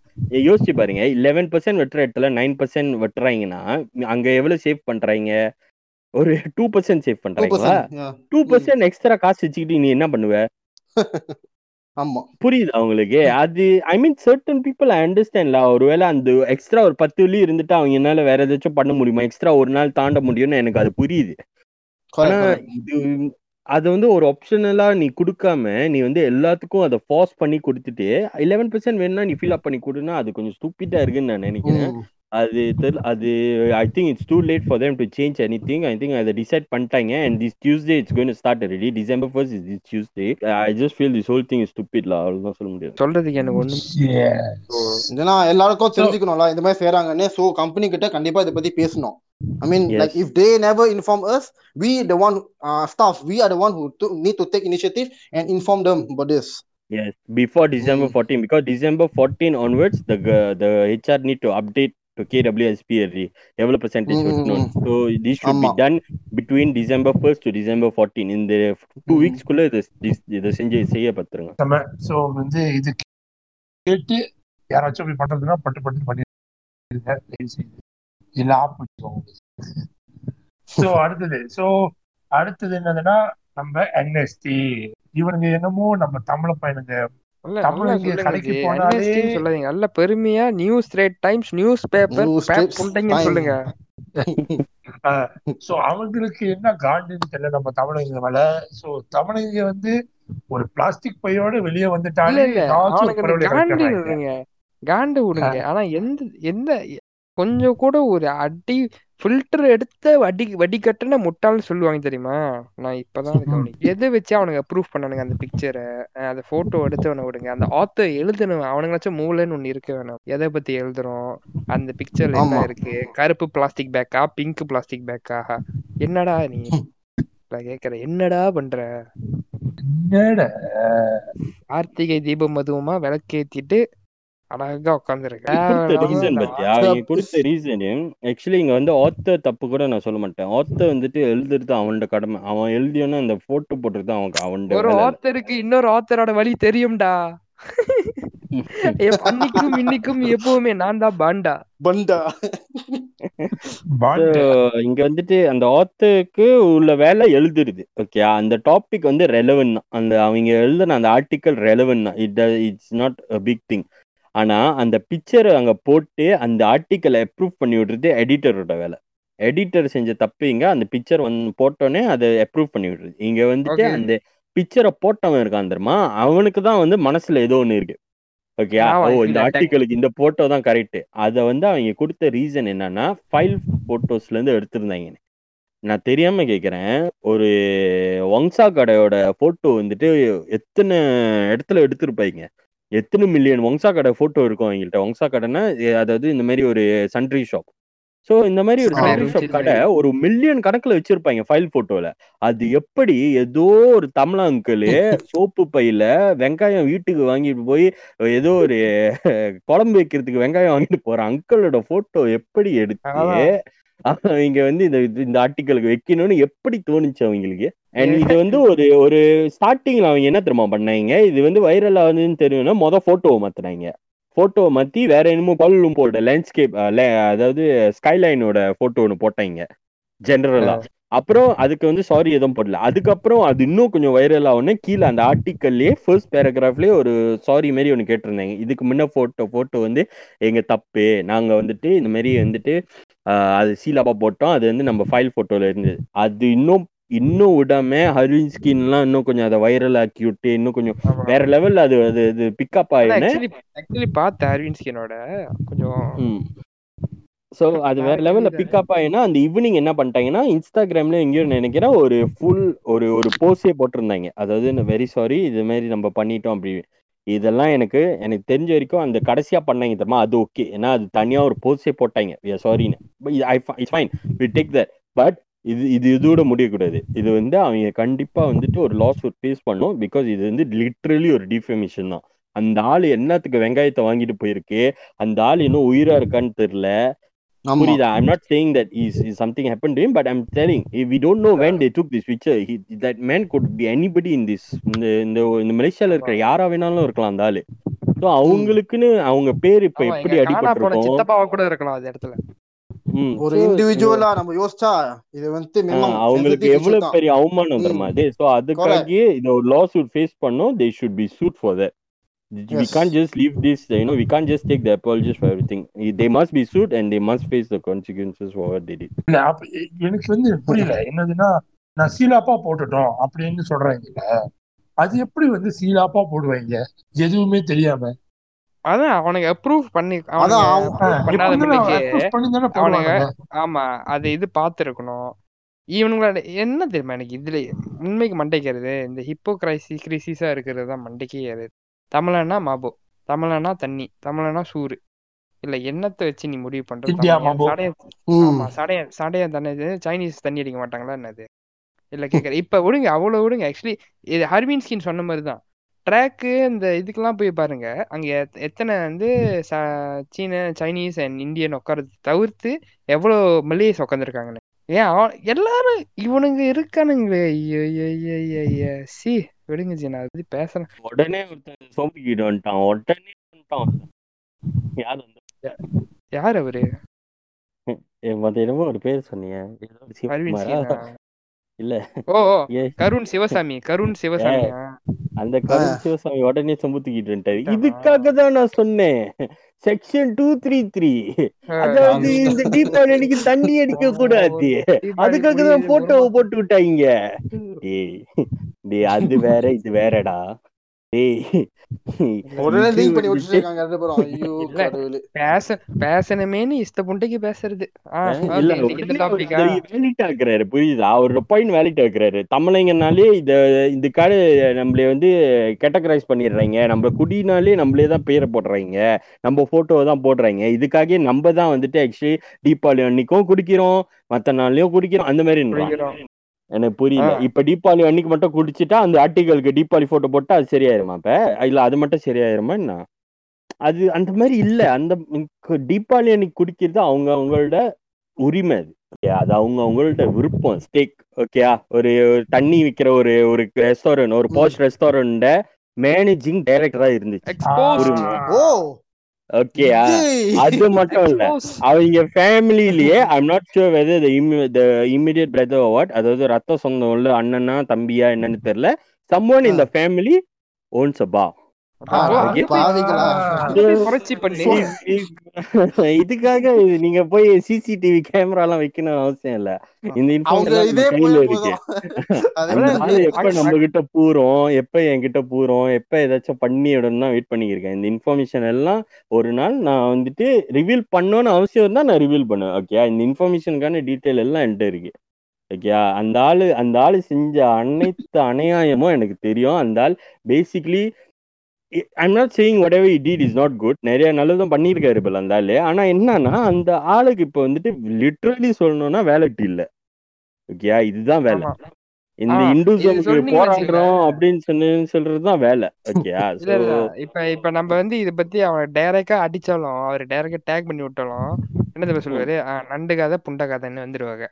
யோசிச்சு பாருங்க, லெவன் பெர்சென்ட் வெட்டுற இடத்துல நைன் பெர்சென்ட் வெட்டுறாங்கன்னா அங்க எவ்வளவு சேவ் பண்றாங்க? ஒரு டூ பெர்சென்ட் சேவ் பண்றாங்களா? டூ பெர்சென்ட் எக்ஸ்ட்ரா காசு வச்சுக்கிட்டு நீ என்ன பண்ணுவ? ஆமா, புரியுது அவங்களுக்கு அது. ஐ மீன் certain people I understand. ஒருவேளை அந்த எக்ஸ்ட்ரா ஒரு பத்து வழி இருந்துட்டு அவங்க என்னால வேற ஏதாச்சும் பண்ண முடியுமா, எக்ஸ்ட்ரா ஒரு நாள் தாண்ட முடியும்னு எனக்கு அது புரியுது. ஆனா இது அது வந்து ஒரு ஆப்ஷனலா நீ கொடுக்காம நீ வந்து எல்லாத்துக்கும் அதை ஃபோர்ஸ் பண்ணி கொடுத்துட்டு இலவன் பெர்சென்ட் வேணும்னா நீ ஃபில் அப் பண்ணி கொடுனா அது கொஞ்சம் ஸ்டூபிடா இருக்குன்னு நான் நினைக்கிறேன். அது அது I think it's too late for them to change anything. I think அதை டிசைட் பண்ணிட்டாங்க. And this Tuesday it's going to start already. December first is this Tuesday. I just feel this whole thing is ஸ்டூபிட்ல. அவ்வளவுதான் சொல்ல முடியும். சொல்றதுக்கு எனக்கு ஒண்ணும் இல்ல. ஏன்னா எல்லாருக்கும் தெரிஞ்சுக்கணும்ல இந்த மாதிரி செய்யறாங்கன்னு. ஸோ கம்பெனி கிட்ட கண்டிப்பா இதை பத்தி பேசணும். I mean, yes. like if they never inform us, we the one uh, staff, we are the one who to, need to take initiative and inform them about this. Yes, before December fourteenth, because December fourteenth onwards, the the H R need to update to K W S P level percentage. Mm-hmm. So this should Amma. be done between December first to December fourteenth. In the two weeks, kulla this this this change செய்ய பத்துறங்க. So வந்து இது கேட்டு யாராச்சும் இப்படி பண்றதுன்னா பட்டு பட்டு பண்ணிடுங்க. இல்ல ஆப் பண்ணிடுங்க. So அடுத்து so அடுத்து என்னதுன்னா நம்ம amnesty இவனுங்க என்னமோ நம்ம தமிழ பையனுங்க சொல்லாதீங்க. நல்ல பெருமையா news rate Times news paper சொல்லுங்க. சோ அவங்களுக்கு என்ன காண்டுன்னு தெரியல நம்ம தமிழங்க மேல. சோ தமிழங்க வந்து ஒரு பிளாஸ்டிக் பையோட வெளியே வந்துட்டாலே காண்டு விடுங்க. ஆனா எந்த எந்த கொஞ்சம் கூட ஒரு அடி ஃபில்டர் எடுத்த வடி வடிகட்டுன முட்டாள்னு சொல்லுவாங்க தெரியுமா. நான் இப்பதான் கவனிக்க எதை வச்சு அவனுக்கு ப்ரூவ் பண்ணனுங்க அந்த பிக்சரை அந்த போட்டோ எடுத்தவனை விடுங்க. அந்த ஆத்தர் எழுதணும் அவனுங்களாச்சும் மூலன்னு ஒண்ணு இருக்க வேணும். எதை பத்தி எழுதுறோம் அந்த பிக்சர்ல என்ன இருக்கு, கருப்பு பிளாஸ்டிக் பேக்கா பிங்க் பிளாஸ்டிக் பேக்கா, என்னடா நீ கேக்குற என்னடா பண்ற. கார்த்திகை தீபம் மதுவமா விளக்கேத்திட்டு அழகா உட்காந்துருக்கேன். ஆத்தர் தப்பு கூட நான் சொல்ல மாட்டேன். ஆத்தர் வந்துட்டு எழுதுறது அவனோட கடமை. அவன் எழுதியோன்னா அந்த போட்டோ போட்டுறது அவனுக்கு அவன் ஒரு ஆத்தருக்கு இன்னொரு ஆத்தரோட வழி தெரியும்டா. அன்னைக்கும் இன்னைக்கும் எப்பவுமே நான் தான் பாண்டா பண்டா. இங்க வந்துட்டு அந்த ஆத்தருக்கு உள்ள வேலை எழுதுறது. ஓகே, அந்த டாபிக் வந்து ரெலவென்ட் தான். அந்த அவங்க எழுதுன அந்த ஆர்டிக்கல் ரெலவென்ட் தான். It it's not a big thing. ஆனா அந்த பிக்சர் அங்க போட்டு அந்த ஆர்டிக்கலை அப்ரூவ் பண்ணி விடுறது எடிட்டரோட வேலை. எடிட்டர் செஞ்ச தப்புங்க. அந்த பிக்சர் வந்து போட்டோன்னே அதை அப்ரூவ் பண்ணி விடுறது. இங்க வந்துட்டு அந்த பிக்சரை போட்டவன் இருக்கான் தெரியுமா, அவனுக்கு தான் வந்து மனசுல ஏதோ ஒண்ணு இருக்கு. ஓகே, இந்த ஆர்டிக்கலுக்கு இந்த போட்டோ தான் கரெக்ட். அதை வந்து அவங்க கொடுத்த ரீசன் என்னன்னா ஃபைல் போட்டோஸ்ல இருந்து எடுத்திருந்தாங்க. நான் தெரியாம கேக்குறேன், ஒரு வங்சா கடையோட போட்டோ வந்துட்டு எத்தனை இடத்துல எடுத்திருப்பாங்க, எத்தனை மில்லியன் வங்சா கடை போட்டோ இருக்கும் அவங்கள்ட்ட. வங்சா கடைன்னா அதாவது இந்த மாதிரி ஒரு சன்ட்ரி ஷாப். ஸோ இந்த மாதிரி ஒரு சன்ட்ரி ஷாப் கடை ஒரு மில்லியன் கணக்குல வச்சிருப்பாங்க ஃபைல் போட்டோல. அது எப்படி ஏதோ ஒரு தமிழ் அங்கிள் சோப்பு பையில வெங்காயம் வீட்டுக்கு வாங்கிட்டு போய் ஏதோ ஒரு குழம்பு வைக்கிறதுக்கு வெங்காயம் வாங்கிட்டு போற அங்கிளோட போட்டோ எப்படி எடுத்து அவங்க வந்து இந்த இந்த ஆர்டிக்கலுக்கு வைக்கணும்னு எப்படி தோணுச்சு அவங்களுக்கு. அண்ட் இது வந்து ஒரு ஒரு ஸ்டார்டிங்ல அவங்க என்ன திரும்ப பண்ணாங்க, இது வந்து வைரல் ஆகுதுன்னு தெரியும்னா மொத போட்டோவை மாத்தினாங்க. போட்டோவை மாத்தி வேற என்னமோ பல்லும் போட்ட லேண்ட்ஸ்கேப், அதாவது ஸ்கைலைனோட போட்டோ ஒன்று போட்டாங்க ஜெனரலா. அப்புறம் அதுக்கு வந்து சாரி எதுவும் போடல. அதுக்கப்புறம் அது இன்னும் கொஞ்சம் வைரல் ஆகுன்னு கீழே அந்த ஆர்டிக்கல்லேயே ஃபர்ஸ்ட் பேராகிராஃப்லேயே ஒரு சாரி மாரி ஒன்று கேட்டிருந்தாங்க. இதுக்கு முன்ன போட்டோ போட்டோ வந்து எங்கள் தப்பு, நாங்கள் வந்துட்டு இந்த மாரி வந்துட்டு அது சீலாப்பா போட்டோம், அது வந்து நம்ம ஃபைல் போட்டோவில் இருந்தது. அது இன்னும் இன்னும் விடாம ஹரின் ஸ்கின்லாம் இன்னும் கொஞ்சம் அதை வைரல் ஆக்கி விட்டு இன்னும் கொஞ்சம் வேற லெவல்ல அது அது பிக்அப் ஆயிடுச்சு. பார்த்த ஹரின் ஸ்கினோட கொஞ்சம் ஸோ அது வேற லெவலில் பிக்கப் ஆகினா அந்த ஈவினிங் என்ன பண்ணிட்டாங்கன்னா இன்ஸ்டாகிராம்ல எங்கேயும் நினைக்கிறேன் ஒரு ஃபுல் ஒரு ஒரு போஸ்டே போட்டிருந்தாங்க. அதாவது வெரி சாரி இது மாதிரி நம்ம பண்ணிட்டோம் அப்படின்னு. இதெல்லாம் எனக்கு எனக்கு தெரிஞ்ச வரைக்கும் அந்த கடைசியா பண்ணாங்க தெரியுமா, அது ஓகே. ஏன்னா அது தனியாக ஒரு போஸ்டே போட்டாங்க சாரின்னு. It's fine, we take that. But இது இது இதோட முடியக்கூடாது. இது வந்து அவங்க கண்டிப்பா வந்துட்டு ஒரு லாஸ் ஒரு ஃபேஸ் பண்ணும். பிகாஸ் இது வந்து லிட்ரலி ஒரு டிஃபேமேஷன் தான். அந்த ஆள் என்னத்துக்கு வெங்காயத்தை வாங்கிட்டு போயிருக்கு, அந்த ஆள் இன்னும் உயிரா இருக்கான்னு தெரியல. I am not saying that is, is something happened to him, but I'm telling, we don't know when they took this picture. He, that man could be anybody in this. In the, in the Malaysia, இருக்கிற யாரா வேணாலும் இருக்கலாம் அந்த ஆளு. ஸோ அவங்களுக்குன்னு அவங்க பேர் இப்ப எப்படி அடிபட்டு சித்தப்பாவா கூட இருக்கலாம் அந்த இடத்துல. ஒரு இண்டிவிஜுவலா நம்ம யோசிச்சா இது வந்து அவங்களுக்கு எவ்வளவு பெரிய அவமானம் தருமா. சோ அதுக்காகவே இந்த லாஸ் சூட் ஃபேஸ் பண்ணோம். They should be sued for that. Yes. We can't just leave this, you know, we can't just take the apologies for everything. They must be sued and they must face the consequences for what they did. எனக்கு வந்து புரியல என்னதுன்னா, நான் சீலாப்பா போட்டுட்டோம் அப்படின்னு சொல்றாங்க. அது எப்படி வந்து சீலாப்பா போடுவாங்க எதுவுமே தெரியாம? அதான் அவனுக்கு அப்ரூவ் பண்ணி ஆமா அது இது பாத்துருக்கணும். இவனுங்களோட என்ன தெரியுமா எனக்கு இதுல உண்மைக்கு மண்டைக்கிறது இந்த ஹிப்போகிரைசி கிரைசிஸா இருக்கிறது தான் மண்டைக்கே. அது தமிழன்னா மாபோ, தமிழன்னா தண்ணி, தமிழன்னா சூறு, இல்ல எண்ணத்தை வச்சு நீ முடிவு பண்றது. சடையா தானே சைனீஸ் தண்ணி அடிக்க மாட்டாங்களா என்னது இல்ல கேக்குற. இப்ப விடுங்க அவ்வளவு விடுங்க. ஆக்சுவலி இது ஹர்மீன்ஸ்கின் சொன்ன மாதிரிதான் ட்ராக்கு. இந்த இதுக்கெல்லாம் போய் பாருங்க அங்க எத்தனை வந்து சீன சைனீஸ் அண்ட் இந்தியன் உட்காரது தவிர்த்து எவ்வளோ மலேஸ் உட்காந்துருக்காங்கன்னு. ஏன் எல்லாரும் இவனுங்க இருக்கானுங்களே. ஐயோ சி விடுங்க ஜி, நான் அது பேசுறேன். உடனே ஒருத்தன் சோம்பிக்கிட்டு வந்துட்டான். உடனே யார் வந்து யார் அவரு என்னமோ ஒரு பேர் சொன்னீங்க இல்ல? ஓ கருண் சிவசாமி. கருண் சிவசாமி அந்த கருண் சிவசாமி உடனே சம்புத்திக்கிட்டு வந்துட்டாரு. இதுக்காக தான் நான் சொன்னேன் செக்ஷன் டூ த்ரீ த்ரீ, அதாவது இந்த தீபாவளி அன்னைக்கு தண்ணி அடிக்க கூடாது, அதுக்காக தான் போட்டோவை போட்டு விட்டாங்க. டேய் டேய் அது வேற இது வேறடா. டேய் உடனே லீக் பண்ணி விட்டுட்டாங்க ரெண்டு பேரும். ஐயோ கடவுளே. பேச பேசனமேனி இஷ்ட புண்டைக்கு பேசுறது. ஆ இல்ல இந்த டாபிக் வேலிட் ஆக்குறாரு புரியுதா? அவரோட பாயிண்ட் வேலிட் ஆக்குறாரு. தமிழங்கனாலே இந்த இந்த கார நம்மளே வந்து கேட்டகரைஸ் பண்ணிடுறாங்க. நம்ம குடினாலே நம்மளே தான் பேரை போடுறாங்க, நம்ம போட்டோவை தான் போடுறாங்க. இதுக்காக நம்ம தான் வந்துட்டு ஆக்சுவலி தீபாவளி அன்னைக்கும் குடிக்கிறோம், மற்ற நாளையும் குடிக்கிறோம், அந்த மாதிரி குடிக்கிறோம். எனக்கு புரியல. இப்ப தீபாவளி அன்னைக்கு மட்டும் குடிச்சுட்டா அந்த ஆர்டிகளுக்கு தீபாவளி போட்டோ போட்டா அது சரியாயிருமா? இப்ப இல்ல அது மட்டும் சரியாயிருமா என்ன? அது அந்த மாதிரி இல்ல. அந்த தீபாவளி அன்னைக்கு குடிக்கிறது அவங்க அவங்களோட உரிமை. அது அது அவங்க அவங்களோட விருப்பம். ஸ்டேக் ஓகேயா? ஒரு தண்ணி விற்கிற ஒரு ஒரு ரெஸ்டாரண்ட், ஒரு பாஷ் ரெஸ்டாரண்ட் மேனேஜிங் டைரக்டரா இருந்துச்சு ஓகேயா? அது மட்டும் இல்ல அவங்க ஃபேமிலியிலேயே I'm not sure whether the immediate brother what, அதாவது ரத்த சொந்தம் உள்ள அண்ணனா தம்பியா என்னன்னு தெரியல, someone in the family owns a bar. இதுக்காக நீங்க போய் சிசிடிவி கேமரா எல்லாம் வைக்கணும் அவசியம் இல்ல. இந்த இன்ஃபர்மேஷன் இருக்கு. எப்ப நம்ம கிட்ட பூரும், எப்ப என்கிட்ட பூரும், எப்ப ஏதாச்சும் பண்ணிடணும்னா வெயிட் பண்ணிருக்கேன். இந்த இன்ஃபர்மேஷன் எல்லாம் ஒரு நாள் நான் வந்துட்டு ரிவீல் பண்ணணும்னு அவசியம் இருந்தா நான் ரிவீல் பண்ணுவேன் ஓகே. இந்த இன்ஃபர்மேஷனுக்கான டீட்டெயில் எல்லாம் என்கிட்ட இருக்கு ஓகே. அந்த ஆளு அந்த ஆளு செஞ்ச அனைத்து அநியாயமும் எனக்கு தெரியும். அந்த ஆள் basically I'm not saying whatever he did is not good. நிறைய நல்லதும் பண்ணியிருக்காரு இப்போ அந்த ஆளு. ஆனால் என்னன்னா அந்த ஆளுக்கு இப்போ வந்துட்டு லிட்ரலி சொல்லணும்னா வேலைக்கு இல்லை ஓகேயா? இதுதான் வேலை. இந்த இந்துசமுக்கு போராடுறோம் அப்படின்னு சொன்ன சொல்றதுதான் வேலை ஓகேயா? இப்ப இப்ப நம்ம வந்து இதை பத்தி அவனை டைரக்டா அடிச்சாலும், அவரை டைரக்டா டேக் பண்ணி விட்டாலும் என்ன சொல்லுவாரு? நண்டுக்காத புண்டக்காதன்னு வந்துருவாங்க.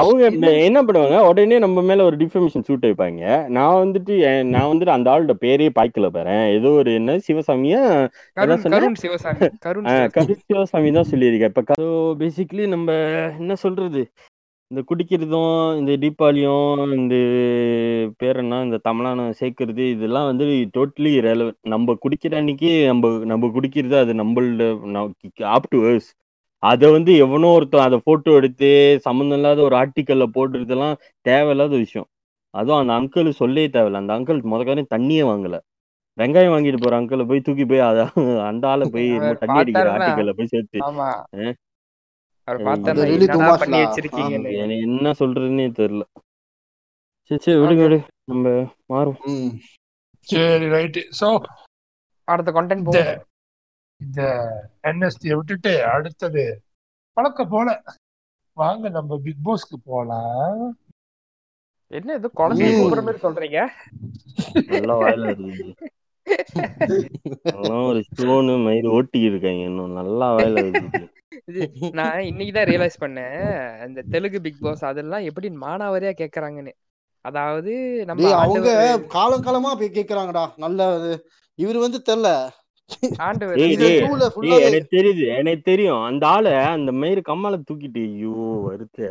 அவங்க என்ன பண்ணுவாங்க உடனே நம்ம மேல ஒரு டிஃபர்மேஷன் சூட் வைப்பாங்க. நான் வந்துட்டு நான் வந்துட்டு அந்த ஆளோட பேரே பாய்க்கல பாரு. ஏதோ ஒரு என்ன சிவசாமியா சிவசாமி தான் சொல்லியிருக்கேன். இப்ப கரு பேசிக்கலி நம்ம என்ன சொல்றது, இந்த குடிக்கிறதும் இந்த தீபாவளியும் இந்த பேரன்னா இந்த தமிழான சேர்க்கறது இதெல்லாம் வந்து டோட்டலி ரெலவென்ட். நம்ம குடிக்கிற அன்னைக்கு நம்ம நம்ம குடிக்கிறது அது நம்மளோட அப் டு அஸ். அதை வந்து எவனோ ஒருத்தன் அதை போட்டோ எடுத்து சம்மந்தம் இல்லாத ஒரு ஆர்டிக்கல்ல போட்டுறதுலாம் தேவையில்லாத விஷயம். அதுவும் அந்த அங்கிள் சொல்லவே தேவையில்ல. அந்த அங்கிள் முதக்காரே தண்ணியே வாங்கல, வெங்காயம் வாங்கிட்டு போற அங்கிள போய் தூக்கி போய் அத அந்த ஆளை போய் தண்ணி அடிக்கிற ஆர்டிக்கல்ல போய் சேர்த்து என்ன சொல்றதுன்னே தெரியல. சரி சரி விடுங்க விடு, நம்ம மாறுவோம். சரி ரைட். சோ அடுத்த கண்டென்ட் போவோம். இந்த என்எஸ்டியை விட்டுட்டு அடுத்தது பழக்கம் போல வாங்க நம்ம பிக் பாஸ்க்கு போலாம். என்ன இது குழந்தை கூப்பிடுற மாதிரி சொல்றீங்க? நல்லா வாயில இருக்கு. ஒரு ஸ்டோனு மயிர் ஓட்டி இருக்காங்க. இன்னும் நல்லா வாயில இருக்கு. நான் இன்னைக்குதான் ரியலைஸ் பண்ணேன் இந்த தெலுங்கு பிக் பாஸ் அதெல்லாம் எப்படி மானாவரியா கேக்குறாங்கன்னு. அதாவது நம்ம அவங்க காலம் காலமா போய் கேக்குறாங்கடா. நல்லது இவரு வந்து தெரியல எனக்கு தெரியுது, எனக்கு தெரியும் அந்த ஆளு அந்த மயிறு கம்மால தூக்கிட்டு ஐயோ வருத்த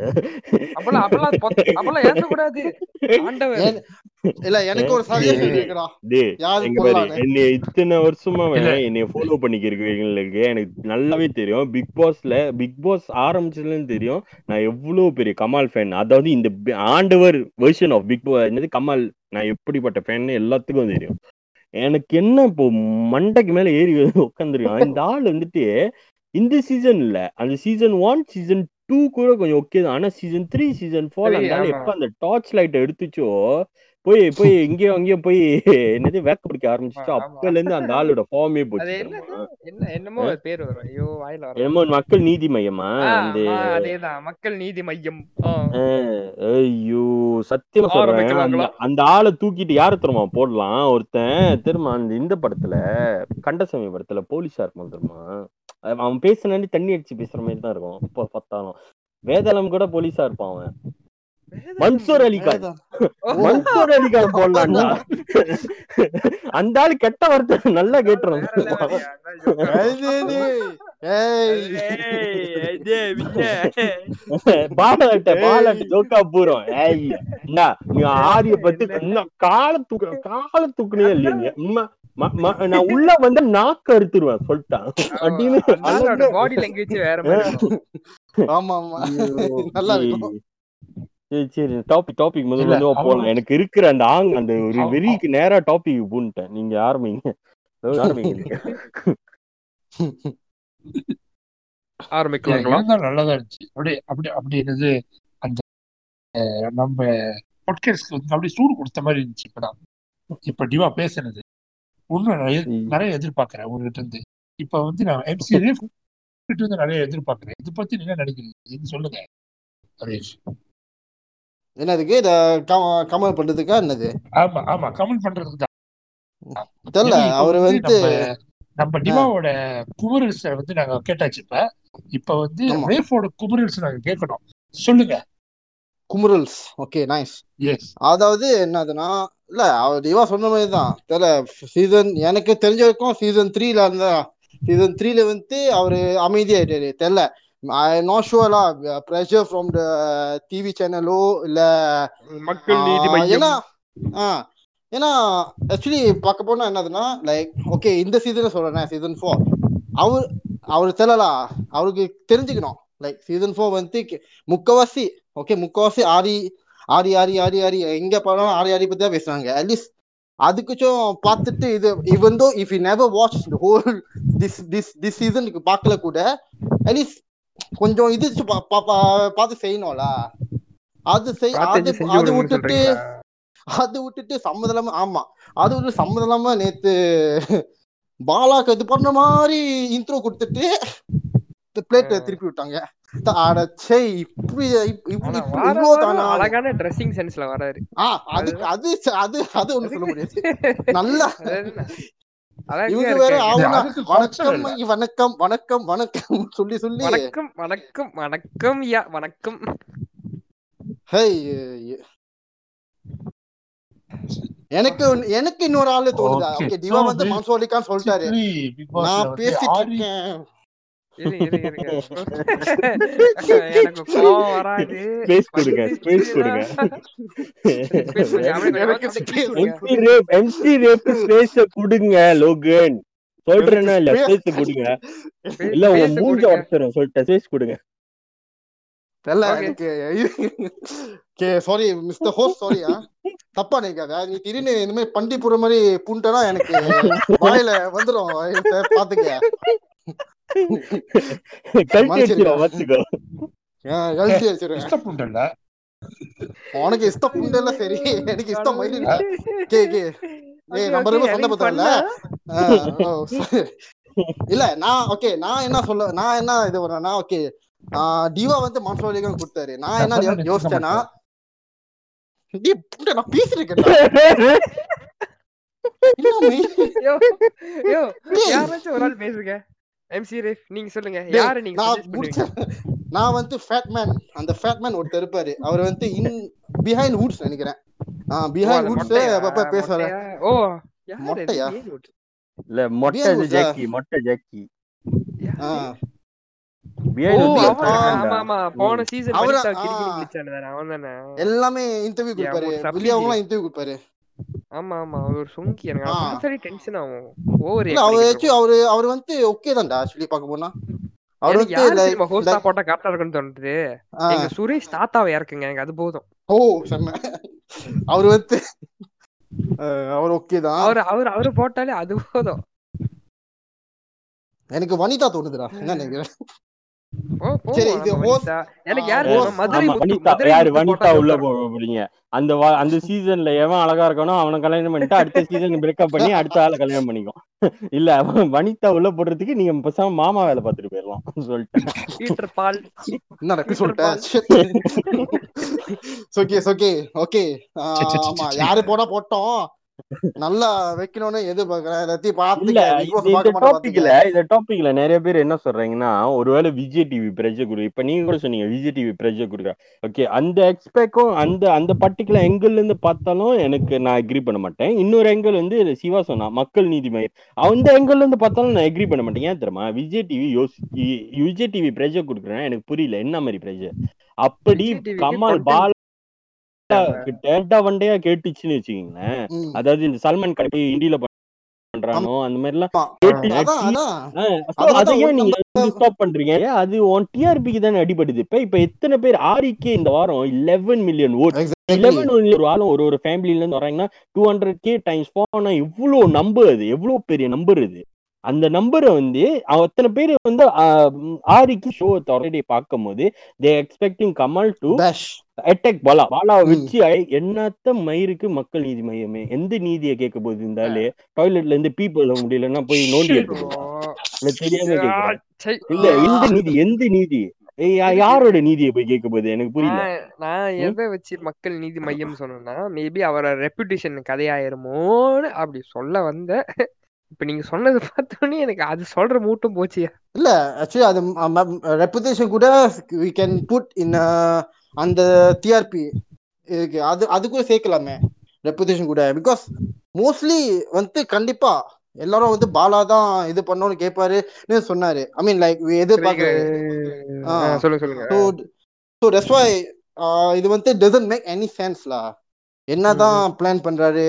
இத்தனை வருஷமா என்னைய ஃபாலோ பண்ணிக்கிறீங்களுக்கு எனக்கு நல்லாவே தெரியும். பிக் பாஸ்ல பிக் பாஸ் ஆரம்பிச்சதுல தெரியும் நான் எவ்வளவு பெரிய கமால் ஃபேன். அதாவது இந்த ஆண்டவர் வெர்ஷன் ஆஃப் பிக் பாஸ் என்னது கமால், நான் எப்படிப்பட்ட ஃபேன் எல்லாத்துக்கும் தெரியும். எனக்கு என்ன இப்போ மண்டைக்கு மேல ஏறி உட்காந்துருக்கான் இந்த ஆள் வந்துட்டு. இந்த சீசன் இல்ல, அந்த சீசன் ஒன் சீசன் டூ கூட கொஞ்சம் ஓகே தான். ஆனா சீசன் த்ரீ சீசன் ஃபோர் எப்ப அந்த டார்ச் லைட்டை எடுத்துச்சோ போய் போய் இங்கேயும் அங்கேயும் போய் என்னது வேக்க பிடிக்க ஆரம்பிச்சிச்சு. அப்பல இருந்து அந்த ஆளோட ஃபார்மே போச்சு. என்ன என்னமோ பேர் வரும். ஐயோ வாயில வர என்னமோ மக்கள் நீதி மையமா? அதேதான், மக்கள் நீதி மையம். ஐயோ சத்தியமா சொல்றேன், அந்த ஆளை தூக்கிட்டு யாரு தெரியுமா போடலாம், ஒருத்தன் தெரியுமா அந்த இந்த படத்துல கண்டசாமி படத்துல போலீஸா இருக்கும் தெரியுமா, அவன் பேசுனாண்டி தண்ணி அடிச்சு பேசுற மாதிரி தான் இருக்கும். இப்போ பார்த்தாலும் வேதாளம் கூட போலீஸா இருப்பான் அவன். மன்சூர் அலிகான், மன்சூர் அலிகான் போடலாம்டா. அந்த ஆளு கெட்ட வார்த்தை நல்லா கேட்டுறோம். பாலாட்ட பாலாட்ட ஜோக்கா பூரம் ஆரிய பத்தி கால தூக்க கால தூக்குனே இல்லையா உண்மை. நான் உள்ள வந்து நாக்கு அறுத்துருவேன் சொல்லிட்டான் அப்படின்னு பாடி லாங்குவேஜ் வேற மாதிரி. ஆமா ஆமா நல்லா இருக்கும். சரி சரி டாபிக் டாபிக் முதல்ல போகலாம். எனக்கு இருக்கிற அந்த ஆங் அந்த ஒரு வெறிக்கு நேரா டாபிக் போன்ட்டேன். நீங்க ஆரம்பிங்க ஆரம்பிங்க ஆரம்பிக்கலாம். நல்லதா இருந்துச்சு. அப்படி அப்படி அப்படிங்கிறது அந்த நம்ம பாட்காஸ்ட்க்கு வந்து அப்படியே சூடு கொடுத்த மாதிரி இருந்துச்சு. இப்பதான் இப்ப டிவா பேசுனது ஒண்ணு நிறைய எதிர்பார்க்கிறேன் உங்ககிட்ட இருந்து. இப்ப வந்து நான் எம்சிஏ கிட்ட வந்து நிறைய எதிர்பார்க்கிறேன். இதை பத்தி நீங்க நினைக்கிறீங்க சொல்லுங்க ஹரீஷ். என்னதுக்கு கமெண்ட் பண்றதுக்கா என்னது? ஆமா ஆமா கமெண்ட் பண்றதுக்கு தான் தெரியல. அவரு வந்து நம்ம டிவாவோட குமரல்ஸ் வந்து நாங்க கேட்டாச்சு. இப்ப இப்ப வந்து ரேஃபோட குமரல்ஸ் நாங்க கேட்கணும். சொல்லுங்க குமரல்ஸ். Okay nice. எஸ் அதாவது என்னதுன்னா இல்ல அவர் டிவா சொன்ன மாதிரி தான் தெரியல. சீசன் எனக்கு தெரிஞ்ச வரைக்கும் சீசன் த்ரீல இருந்தா சீசன் த்ரீல வந்து அவரு அமைதியாயிட்டாரு தெரியல. I am not sure la pressure from the T V channel o illa makkal neethi mayam ah uh, ena actually paakapona enadna like okay indha season la solrana season four avaru avaru thelala avukku therinjikinom like season four vanthi mukkavasi okay mukkavasi aari aari aari aari aari enga param aari aari pathiya pesranga at least அதுக்குச்சும் பார்த்துட்டு இது even though if you never watched the whole this this this season ku paakala kuda at least கொஞ்சம் இது பார்த்து செய்யணும்ல. அது அது விட்டுட்டு அது விட்டுட்டு சம்மதலாம ஆமா அது விட்டு சம்மதலாம நேத்து பாலாக்கு இது பண்ண மாதிரி இன்ட்ரோ கொடுத்துட்டு பிளேட் திருப்பி விட்டாங்க. அழகான ட்ரெஸ்ஸிங் சென்ஸ்ல வராரு. அது அது அது ஒண்ணு சொல்ல முடியாது. நல்லா வணக்கம் வணக்கம் வணக்கம் வணக்கம் சொல்லி சொல்லி வணக்கம் வணக்கம் வணக்கம் யா வணக்கம். எனக்கு எனக்கு இன்னொரு ஆளு தோணுது. டிவா வந்து மன்சோலிகான் சொல்லிட்டாரு நான் பேசிட்டு இருக்கேன். தப்பா நினைக்காத. நீ திடீர்னு இந்த மாதிரி பண்டிப்புற மாதிரி புண்டனா எனக்கு வாயில வந்துடும் பாத்துக்க. உனக்கு இஷ்டம் புண்டல்ல சரி எனக்கு இஷ்டம் மயில கே கே நம்ம ரொம்ப சண்டை பத்தல இல்ல. நான் ஓகே நான் என்ன சொல்ல நான் என்ன இது வரேன்னா ஓகே டிவா வந்து மான்சோலிகான் கொடுத்தாரு. நான் என்ன யோசிச்சேன்னா நான் பேசிருக்கேன் யாராச்சும் ஒரு ஆள் பேசுங்க. நான் வந்து ஃபேட் மேன் அந்த ஃபேட் மேன் ஒருத்தர் இருப்பாரு. அவர் வந்து இன் பிஹைண்ட் ஹூட்ஸ் நினைக்கிறேன். பிஹைண்ட் ஹூட்ஸ் அப்பப்ப பேசுவாரு. ஓ மொட்டையா இல்ல மொட்டை ஜாக்கி மொட்டை ஜாக்கி எல்லாமே இன்டர்வியூ கொடுப்பாரு. வெளியவங்கலாம் இன்டர்வியூ கொடுப்பாரு. ஆமா ஆமா அவர் சுங்கி எனக்கு அப்படி டென்ஷன் ஆகும். ஓவர் அவர் அவர் அவர் வந்து ஓகே தான்டா एक्चुअली பாக்க போனா. அவர் வந்து லைக் ஹோஸ்டா போட்டா கரெக்ட்டா இருக்குன்னு தோணுது. எங்க சுரேஷ் தாத்தாவை ஏர்க்குங்க எனக்கு அது போதும். ஓ சம அவர் வந்து அவர் ஓகே தான். அவர் அவர் அவர் போட்டாலே அது போதும். எனக்கு வனிதா தோணுதுடா. என்ன நினைக்கிறேன் அழகா இருக்கணும் அவனை கல்யாணம் பண்ணிட்டு அடுத்த சீசன் பிரேக்கப் பண்ணி அடுத்த ஆளை கல்யாணம் பண்ணிக்கும். இல்ல அவன் வனிதா உள்ள போடுறதுக்கு நீங்க பேசாம மாமா வேலை பாத்துட்டு போயிடலாம் சொல்லிட்டேன். யாரு போனா போட்டோம் நல்லா வைக்கணும்னு எதிர்பார்க்கிறேன். எல்லாத்தையும் நிறைய பேர் என்ன சொல்றாங்கன்னா ஒருவேளை விஜய் டிவி பிரஜர் குரு, இப்ப நீங்க கூட சொன்னீங்க விஜய் டிவி பிரஜர் குருக்கா, ஓகே அந்த எக்ஸ்பெக்டும் அந்த அந்த பர்டிகுலர் எங்கிள் இருந்து பார்த்தாலும் எனக்கு நான் எக்ரி பண்ண மாட்டேன். இன்னொரு எங்கிள் வந்து சிவா சொன்னா மக்கள் நீதி மையம், அந்த எங்கிள் இருந்து பார்த்தாலும் நான் எக்ரி பண்ண மாட்டேன். ஏன் தெரியுமா, விஜய் டிவி யோசி விஜய் டிவி பிரஜர் குடுக்குறேன் எனக்கு புரியல என்ன மாதிரி பிரஜர். அப்படி கமால் பால் வண்டையா கேட்டுச்சுன்னு வச்சுக்கீங்களேன், அதாவது இந்த சல்மான் கட்டி இந்தியில பண்றானோ அந்த மாதிரி எல்லாம் அது உன் டிஆர்பிக்கு தானே அடிபடுது. இப்ப இப்ப எத்தனை பேர் ஆரிக்கே இந்த வாரம் eleven மில்லியன் ஓட் eleven ஒரு ஆளும் ஒரு ஒரு ஃபேமிலில இருந்து வராங்கன்னா டூ ஹண்ட்ரட் கே டைம்ஸ் போனா எவ்வளவு நம்பர், அது எவ்வளவு பெரிய நம்பர் இது. அந்த நம்பரை வந்து அத்தனை பேர் வந்து ஆரிக்கு ஷோ தொடர்ந்து பார்க்கும் போது they expecting Kamal to attack Bala பாலாவை வச்சு என்னத்த மயிருக்கு மக்கள் நீதி மையமே எந்த நீதியை கேட்க போது. இருந்தாலே டாய்லெட்ல இருந்து பீப்புள் முடியலன்னா போய் நோண்டி எடுக்க தெரியாத இல்ல எந்த நீதி எந்த நீதி யாரோட நீதியை போய் கேட்க போது எனக்கு புரியல. நான் எதை வச்சு மக்கள் நீதி மையம் சொன்னா மேபி அவரோட ரெப்யூட்டேஷன் கதையாயிருமோன்னு அப்படி சொல்ல வந்த. இப்ப நீங்க சொன்னது பார்த்தோன்னே எனக்கு அது சொல்ற மூட்டும் போச்சு. இல்ல ஆக்சுவலி அது ரெப்யூட்டேஷன் கூட we can put in அந்த டிஆர்பி இருக்கு, அது அதுக்குள்ள சேர்க்கலாமே ரெப்யூட்டேஷன் கூட. பிகாஸ் மோஸ்ட்லி வந்து கண்டிப்பா எல்லாரும் வந்து பாலா தான் இது பண்ணோன்னு கேட்பாருன்னு சொன்னாரு. ஐ மீன் லைக் எதிர்பார்க்க சொல்லுங்க சொல்லுங்க. இது வந்து டசன்ட் மேக் எனி சென்ஸ்ல என்னதான் பிளான் பண்றாரு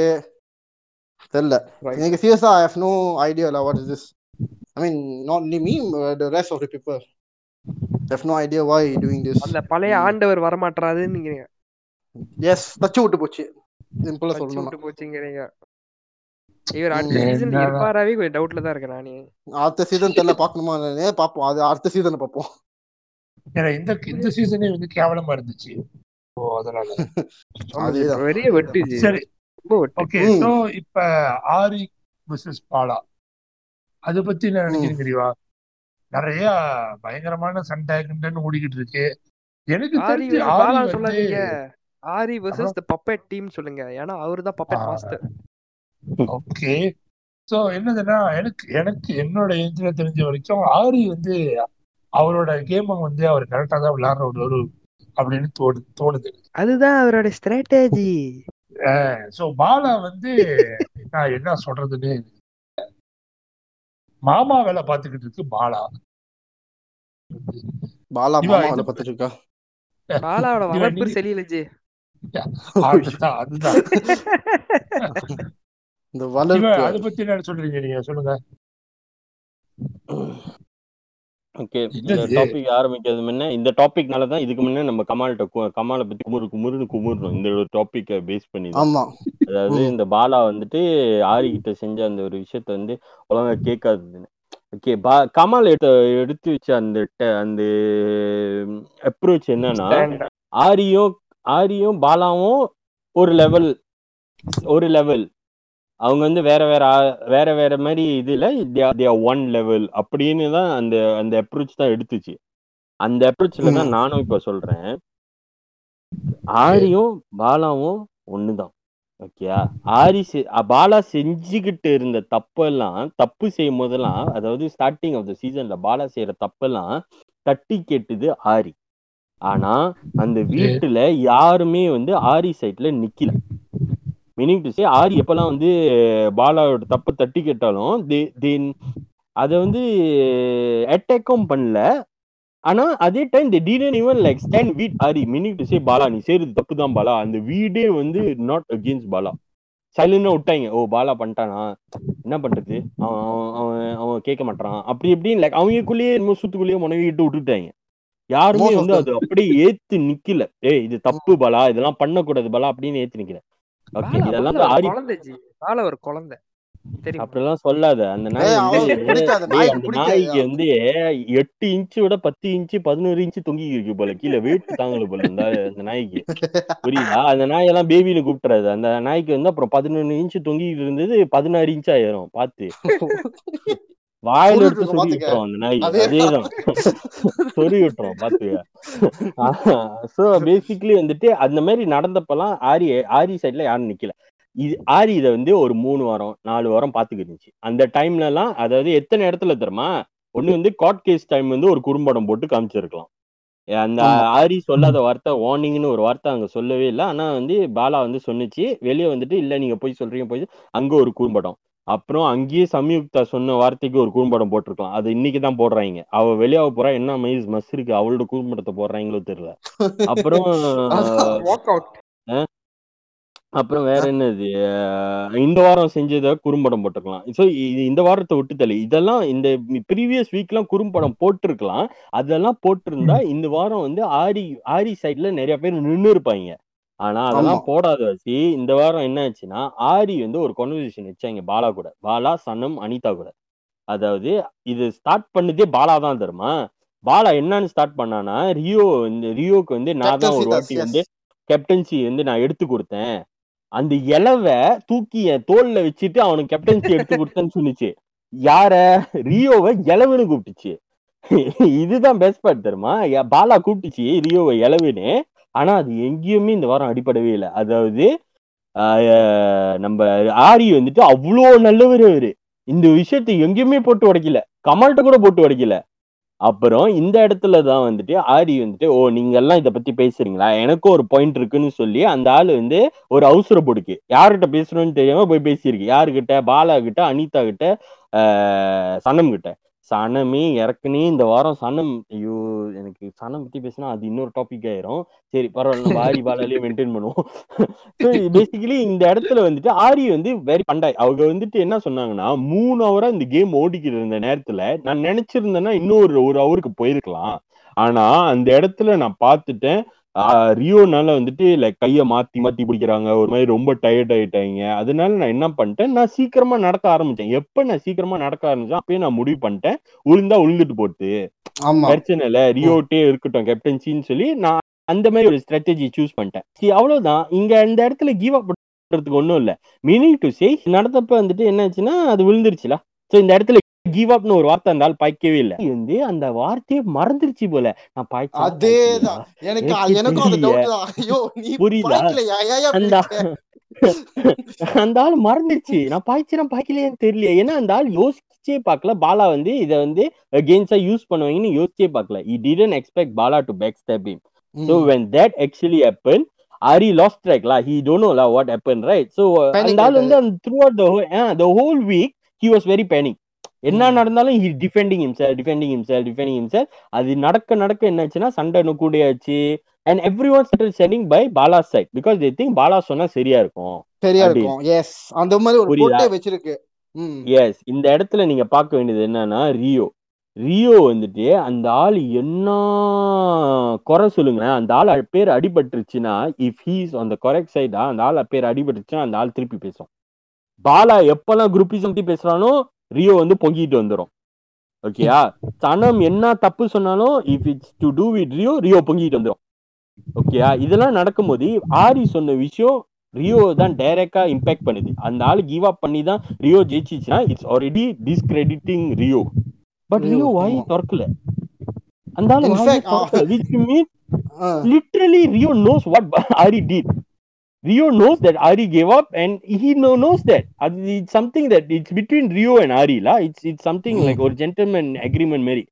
தெரியல எனக்கு. சீரியஸா I have no idea what is this. I mean not only me but the rest of the people have no idea why he doing this. அந்த பழைய ஆண்டவர் வர மாட்டறாதுன்னு நினைக்கிறீங்க. எஸ் தச்சு விட்டு போச்சு சிம்பிளா சொல்லணும் விட்டு போச்சுங்கறீங்க. இவர் அடுத்த சீசன் இருப்பாராவே கொஞ்சம் டவுட்ல தான் இருக்கேன் நானே. அடுத்த சீசன் தெல்ல பார்க்கணுமா நானே பாப்போம், அது அடுத்த சீசன்ல பாப்போம். ஏன்னா இந்த இந்த சீசனே வந்து கேவலமா இருந்துச்சு. ஓ அதனால அது பெரிய வெட்டுச்சு. சரி ஓகே சோ இப்ப ஆரி வெர்சஸ் பாலா அத பத்தி என்ன நினைக்கிறீங்க தெரியுமா? நிறைய பயங்கரமான சண்டை கண்டன்னு ஓடிக்கிட்டு இருக்கு. எனக்கு தெரிஞ்சு பாலா சொல்லாதீங்க, Aari versus the puppet team சொல்லுங்க, ஏனா அவர்தான் பப்பட் மாஸ்டர். ஓகே சோ என்னதுன்னா எனக்கு எனக்கு என்னோட ஏஜ்ல தெரிஞ்ச வரைக்கும் ஆரி வந்து அவரோட கேம் வந்து அவர் கரெக்டா தான் விளையாடுற ஒரு அப்படின்னு தோடு தோடுது அதுதான் அவரோட ஸ்ட்ராட்டஜி. சோ பாலா வந்து நான் என்ன சொல்றதுன்னு மாமா வேலை பார்த்துக்கிட்டு இருக்கு பாலா. பாலா மாமா வேலை பார்த்துட்டு இருக்கா. பாலாவோட வளர்ப்பு சரியில்லைஜி. அதுதான் அதுதான் இந்த வளர்ப்பு அத பத்தி என்ன சொல்றீங்க நீங்க சொல்லுங்க. ஓகே இந்த டாபிக் ஆரம்பிக்கிறது முன்ன இந்த டாபிக்னால தான் இதுக்கு முன்ன நம்ம கமால்ட்ட கமாலை பத்தி குமுறு குமுறுனு குமுறணும் இந்த ஒரு டாபிக்கை பேஸ் பண்ணி. ஆமா அதாவது இந்த பாலா வந்துட்டு ஆரி கிட்ட செஞ்ச அந்த ஒரு விஷயத்த வந்து ஒழுங்கா கேட்காதுன்னு. ஓகே பா கமால் எடுத்து எடுத்து வச்ச அந்த அந்த அப்ரோச் என்னன்னா ஆரியும் ஆரியும் பாலாவும் ஒரு லெவல் ஒரு லெவல் அவங்க வந்து வேற வேற வேற வேற மாதிரி இதுல தே ஆர் ஒன் லெவல் அப்படின்னு தான் அந்த அந்த அப்ரோச் தான் எடுத்துச்சு. அந்த அப்ரோச்ல தான் நானும் இப்ப சொல்றேன் ஆரியும் பாலாவும் ஒண்ணுதான். ஓகேயா ஆரி பாலா செஞ்சுக்கிட்டு இருந்த தப்பெல்லாம் தப்பு செய்யும் போதெல்லாம் அதாவது ஸ்டார்டிங் ஆஃப் த சீசன்ல பாலா செய்யற தப்பெல்லாம் தட்டி கேட்டுது ஆரி. ஆனா அந்த வீட்டுல யாருமே வந்து ஆரி சைட்ல நிக்கல. மீனிங் டு சே ஆரி எப்பெல்லாம் வந்து பாலாவோட தப்பை தட்டி கேட்டாலும் அதை வந்து அட்டாக்கும் பண்ணல. ஆனா அதே time they did not even like stand with Aari. Meaning to say Bala நீ செய்யறது தப்பு தான் பாலா, அந்த வீடே வந்து நாட் அகெயின்ஸ்ட் பாலா, சைலண்டா விட்டாங்க. ஓ பாலா பண்ணிட்டானா என்ன பண்றது அவன் அவன் அவன் கேட்க மாட்டான் அப்படி இப்படின்னு லைக் அவங்களுக்குள்ளேயே இன்னும் சுத்துக்குள்ளேயே முனைவிட்டு விட்டுட்டாங்க. யாருமே வந்து அது அப்படியே ஏத்து நிக்கல. ஏ இது தப்பு பாலா இதெல்லாம் பண்ணக்கூடாது பாலா அப்படின்னு ஏத்து நிக்கல. ஒரு குழந்தை அப்படிலாம் சொல்லாத. அந்த நாய்க்கு வந்து எட்டு இன்ச்சு விட பத்து இன்ச்சு பதினோரு இன்ச்சு தொங்கிக்கி இருக்கு போல, கீழே வெயிட் தாங்கல போல இருந்தா அந்த நாய்க்கு, புரியுதா? அந்த நாயெல்லாம் பேபின்னு கூப்பிட்டுறாது. அந்த நாய்க்கு வந்து அப்புறம் பதினொன்னு இன்ச்சு தொங்கிக்கிட்டு இருந்தது பதினாறு இன்ச்சு ஆயிரும். பாத்து வாயில எடுத்து சொறி விட்டுறோம் அந்த நாய், அதேதான் சொறி விட்டுறோம் பாத்துக்க. பேசிக்லி வந்துட்டு அந்த மாதிரி நடந்தப்பெல்லாம் ஆரி ஆரி சைட்ல யாரும் நிக்கல. இது ஆரி இதை வந்து ஒரு மூணு வாரம் நாலு வாரம் பாத்துக்கிருந்துச்சு. அந்த டைம்ல எல்லாம் அதாவது எத்தனை இடத்துல தெரியுமா, ஒண்ணு வந்து கார்ட் கேஸ் டைம் வந்து ஒரு குறும்படம் போட்டு காமிச்சிருக்கலாம். அந்த ஆரி சொல்லாத வார்த்தை வார்னிங்னு ஒரு வார்த்தை அங்க சொல்லவே இல்லை. ஆனா வந்து பாலா வந்து சொன்னிச்சு, வெளியே வந்துட்டு இல்ல நீங்க போய் சொல்றீங்க போய் அங்க ஒரு குறும்படம். அப்புறம் அங்கேயே சம்யுக்தா சொன்ன வார்த்தைக்கு ஒரு குறும்படம் போட்டிருக்கலாம். அது இன்னைக்குதான் போடுறாங்க. அவ வெளியாக போறா, என்ன மைஸ் மஸ் இருக்கு அவளோட குறும்படத்தை போடுறாங்களோ தெரியல. அப்புறம் அப்புறம் வேற என்னது, இந்த வாரம் செஞ்சதை குறும்படம் போட்டுக்கலாம். ஸோ இது இந்த வாரத்தை விட்டு தள்ளி இதெல்லாம் இந்த ப்ரீவியஸ் வீக்லாம் குறும்படம் போட்டிருக்கலாம். அதெல்லாம் போட்டிருந்தா இந்த வாரம் வந்து ஆரி ஆரி சைட்ல நிறைய பேர் நின்று இருப்பாங்க. ஆனா அதெல்லாம் போடாத வச்சு இந்த வாரம் என்ன ஆச்சுன்னா, ஆரி வந்து ஒரு கான்வர்சேஷன் வச்சாங்க பாலா கூட, பாலா சனம் அனிதா கூட. அதாவது இது ஸ்டார்ட் பண்ணதே பாலா தான் தெரியுமா. பாலா என்னன்னு ஸ்டார்ட் பண்ணானா, ரியோ இந்த ரியோக்கு வந்து நான் தான் ஒரு வாட்டி வந்து கேப்டன்சி வந்து நான் எடுத்து கொடுத்தேன், அந்த இலவை தூக்கி என் தோல்ல வச்சுட்டு அவனுக்கு கேப்டன்சி எடுத்து கொடுத்தேன்னு சொன்னிச்சு. யார, ரியோவை இலவுன்னு கூப்பிட்டுச்சு. இதுதான் பெஸ்ட் பார்ட் தெரியுமா, பாலா கூப்பிட்டுச்சு ரியோவை இலவுன்னு. ஆனா அது எங்கேயுமே இந்த வாரம் அடிப்படவே இல்லை. அதாவது நம்ம ஆரி வந்துட்டு அவ்வளோ நல்லவர் அவரு, இந்த விஷயத்த எங்கேயுமே போட்டு உடைக்கல, கமால்ட்ட கூட போட்டு உடைக்கல. அப்புறம் இந்த இடத்துலதான் வந்துட்டு ஆரி வந்துட்டு ஓ நீங்க எல்லாம் இதை பத்தி பேசுறீங்களா, எனக்கும் ஒரு பாயிண்ட் இருக்குன்னு சொல்லி அந்த ஆள் வந்து ஒரு அவசர போடுக்கு யாருகிட்ட பேசணும்னு தெரியாம போய் பேசியிருக்கு. யாருக்கிட்ட, பாலா கிட்ட, அனிதா கிட்ட, ஆஹ் சனம் கிட்ட. சனமே இறக்குனே இந்த வாரம் சனம், ஐயோ எனக்கு சனம் பத்தி பேசினா அது இன்னொரு டாபிக் ஆயிரும். சரி பரவாயில்ல, நம்ம ஆரி பாலாலேயே மெயின்டைன் பண்ணுவோம். பேசிக்கலி இந்த இடத்துல வந்துட்டு ஆரி வந்து வெரி பண்டாய். அவங்க வந்துட்டு என்ன சொன்னாங்கன்னா, மூணு அவரா இந்த கேம் ஓடிக்கிட்டு இருந்த நேரத்துல நான் நினைச்சிருந்தேன்னா இன்னொரு ஒரு அவருக்கு போயிருக்கலாம். ஆனா அந்த இடத்துல நான் பார்த்துட்டேன் ரியோனால வந்துட்டு லைக் கையை மாத்தி மாத்தி பிடிக்கிறாங்க, ஒரு மாதிரி ரொம்ப டயர்ட் ஆயிட்டாங்க. அதனால நான் என்ன பண்ணிட்டேன், நான் சீக்கிரமா நடக்க ஆரம்பிச்சேன். எப்ப நான் சீக்கிரமா நடக்க ஆரம்பிச்சேன் அப்பயே நான் முடிவு பண்ணிட்டேன், உளுந்தா உளுந்துட்டு போட்டு பிரச்சனை இல்ல, ரியோட்டே இருக்கட்டும் கேப்டன்சின்னு சொல்லி நான் அந்த மாதிரி ஒரு ஸ்ட்ராட்டஜி சூஸ் பண்ணிட்டேன். சரி அவ்வளவுதான். இங்க இந்த இடத்துல கிவ் அப் பண்றதுக்கு ஒன்றும் இல்லை. மீனிங் டு சே நடந்தப்ப வந்துட்டு என்ன ஆச்சுன்னா அது விழுந்துருச்சுல. சோ இந்த இடத்துல கிவ் அப்னு ஒரு வார்த்தை இருந்தால் பாய்க்கவே இல்லை வந்து, அந்த வார்த்தையை மறந்துருச்சு போல. நான் பாய்ச்சேன் அதேதான். எனக்கு புரியல, அந்த ஆள் மறந்துருச்சு நான் பாய்ச்சினா பாய்க்கலையான்னு தெரியல. ஏன்னா அந்த ஆள் யோசிச்சே பாக்கல, பாலா வந்து இதை வந்து அகெயின்ஸ்டா யூஸ் பண்ணுவாங்கன்னு யோசிச்சே பாக்கல. He didn't expect Bala to backstop him. So when that actually happened, Ari lost track la. He don't know la what happened, right? So அந்த ஆள் வந்து throughout the whole, uh, the whole week he was very panic. என்ன நடந்தாலும் he defending himself defending himself defending himself. அது நடக்க நடக்க என்ன ஆச்சுன்னா சண்டை இன்னும் கூடியாச்சு. And every one start selling by Bala side because they think Bala சொன்னா சரியா இருக்கும் சரியா இருக்கும். எஸ், அந்த மாதிரி ஒரு போட்டே வெச்சிருக்கு. எஸ், இந்த இடத்துல நீங்க பார்க்க வேண்டியது என்னன்னா, ரியோ ரியோ வந்துட்டு அந்த ஆள் என்ன குறை சொல்லுங்களேன், அந்த ஆள் பேர் அடிபட்டுருச்சுன்னா இஃப் ஹீஸ் அந்த கரெக்ட் சைடா அந்த ஆள் பேர் அடிபட்டுருச்சுன்னா அந்த ஆள் திருப்பி பேசும். பாலா எப்பெல்லாம் குரூப்பிசம் பத்தி பேசுறானோ ரியோ வந்து பொங்கிட்டு வந்துடும். ஓகேயா, சனம் என்ன தப்பு சொன்னாலும் if it's to do with Rio Rio பொங்கிட்டு வந்துடும். ஓகேயா, இதெல்லாம் நடக்கும்போது ஆரி சொன்ன விஷயம் ரியோ தான் டைரக்டா இம்பாக்ட் பண்ணுது. அந்த ஆள் கிவ் அப் பண்ணி தான் ரியோ ஜெயிச்சிச்சுன்னா it's already discrediting Rio. But Rio வாய் திறக்கல, அந்த ஆள் வாய் திறக்கல, which means literally Rio knows what Aari did. Rio knows that Ari gave up and he know, knows that. It's something that it's between Rio and Ari la. It's it's something mm. like or gentleman agreement Mary.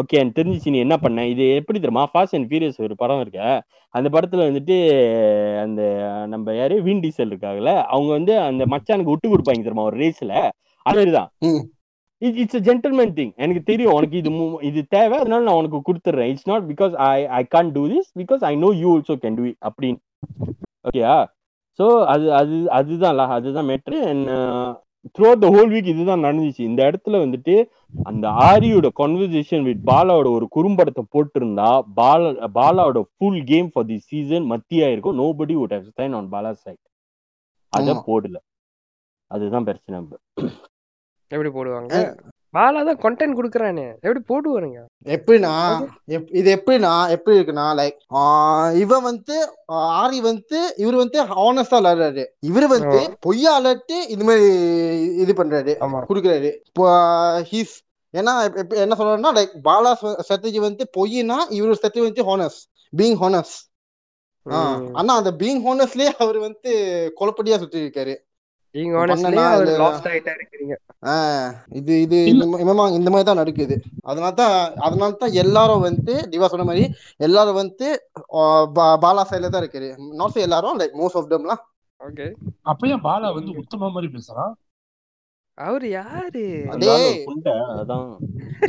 Okay, and தெரிஞ்சிச்சு நீ என்ன பண்ண, இது எப்படி தெரியுமா ஃபாஸ்ட் அண்ட் ஃபியூரியஸ் ஒரு படம் இருக்க, அந்த படத்துல வந்துட்டு அந்த நம்ம யாரு வீன் டீசல் இருக்காங்கல்ல அவங்க வந்து அந்த மச்சானுக்கு விட்டு கொடுப்பாங்க தெரியுமா ஒரு ரேஸ்ல, அது மாதிரிதான். It, it's a gentleman thing. எனக்கு தெரியும் உனக்கு இது இது தேவை அதனால நான் உனக்கு கொடுத்துறேன். It's not because I I can't do this because I know you also can do it அப்படின்னு. ஓகேயா, ஸோ அது அது அதுதான்ல அதுதான் matter. And throughout the whole week இதுதான் நடந்துச்சு. இந்த இடத்துல வந்துட்டு அந்த ஆரியோட கான்வர்சேஷன் வித் பாலாவோட ஒரு குறும்படத்தை போட்டிருந்தா பாலா பாலாவோட full game for the season மத்தியா இருக்கும். Nobody would have stain on Bala side, அதை போடல. அதுதான் பிரச்சனை. எப்படி போடுவாங்க? பாலா தான் கண்டென்ட் குடுக்குறானே, எப்படி போடுவாருங்க? எப்படின்னா இது எப்படின்னா எப்படி இருக்குன்னா, லைக் இவன் வந்து ஆரி வந்து இவரு வந்து ஹானஸ்டா விளையாடுறாரு, இவரு வந்து பொய்யா அலர்ட்டு இந்த மாதிரி இது பண்றாரு குடுக்குறாரு. ஹீஸ் ஏன்னா என்ன சொல்றேன்னா, லைக் பாலா ஸ்ட்ராட்டஜி வந்து பொய்னா இவரு ஸ்ட்ராட்டஜி வந்து ஹானஸ்ட், பீயிங் ஹானஸ்ட். ஆனா அந்த பீயிங் ஹானஸ்ட்லயே அவர் வந்து கொலப்படியா சுத்தி இருக்காரு. இது இது இந்த மாதிரி தான் நடக்குது. அதனாலதான் அதனாலதான் எல்லாரும் வந்து திவா சொன்ன மாதிரி எல்லாரும் வந்து பாலா சைட்ல தான் இருக்காரு. நாட் சே எல்லாரும், லைக் மோஸ்ட் ஆஃப் தெம்லாம். ஓகே, அப்பயே பாலா வந்து உத்தம மாதிரி பேசுறான். அவரு யாரு?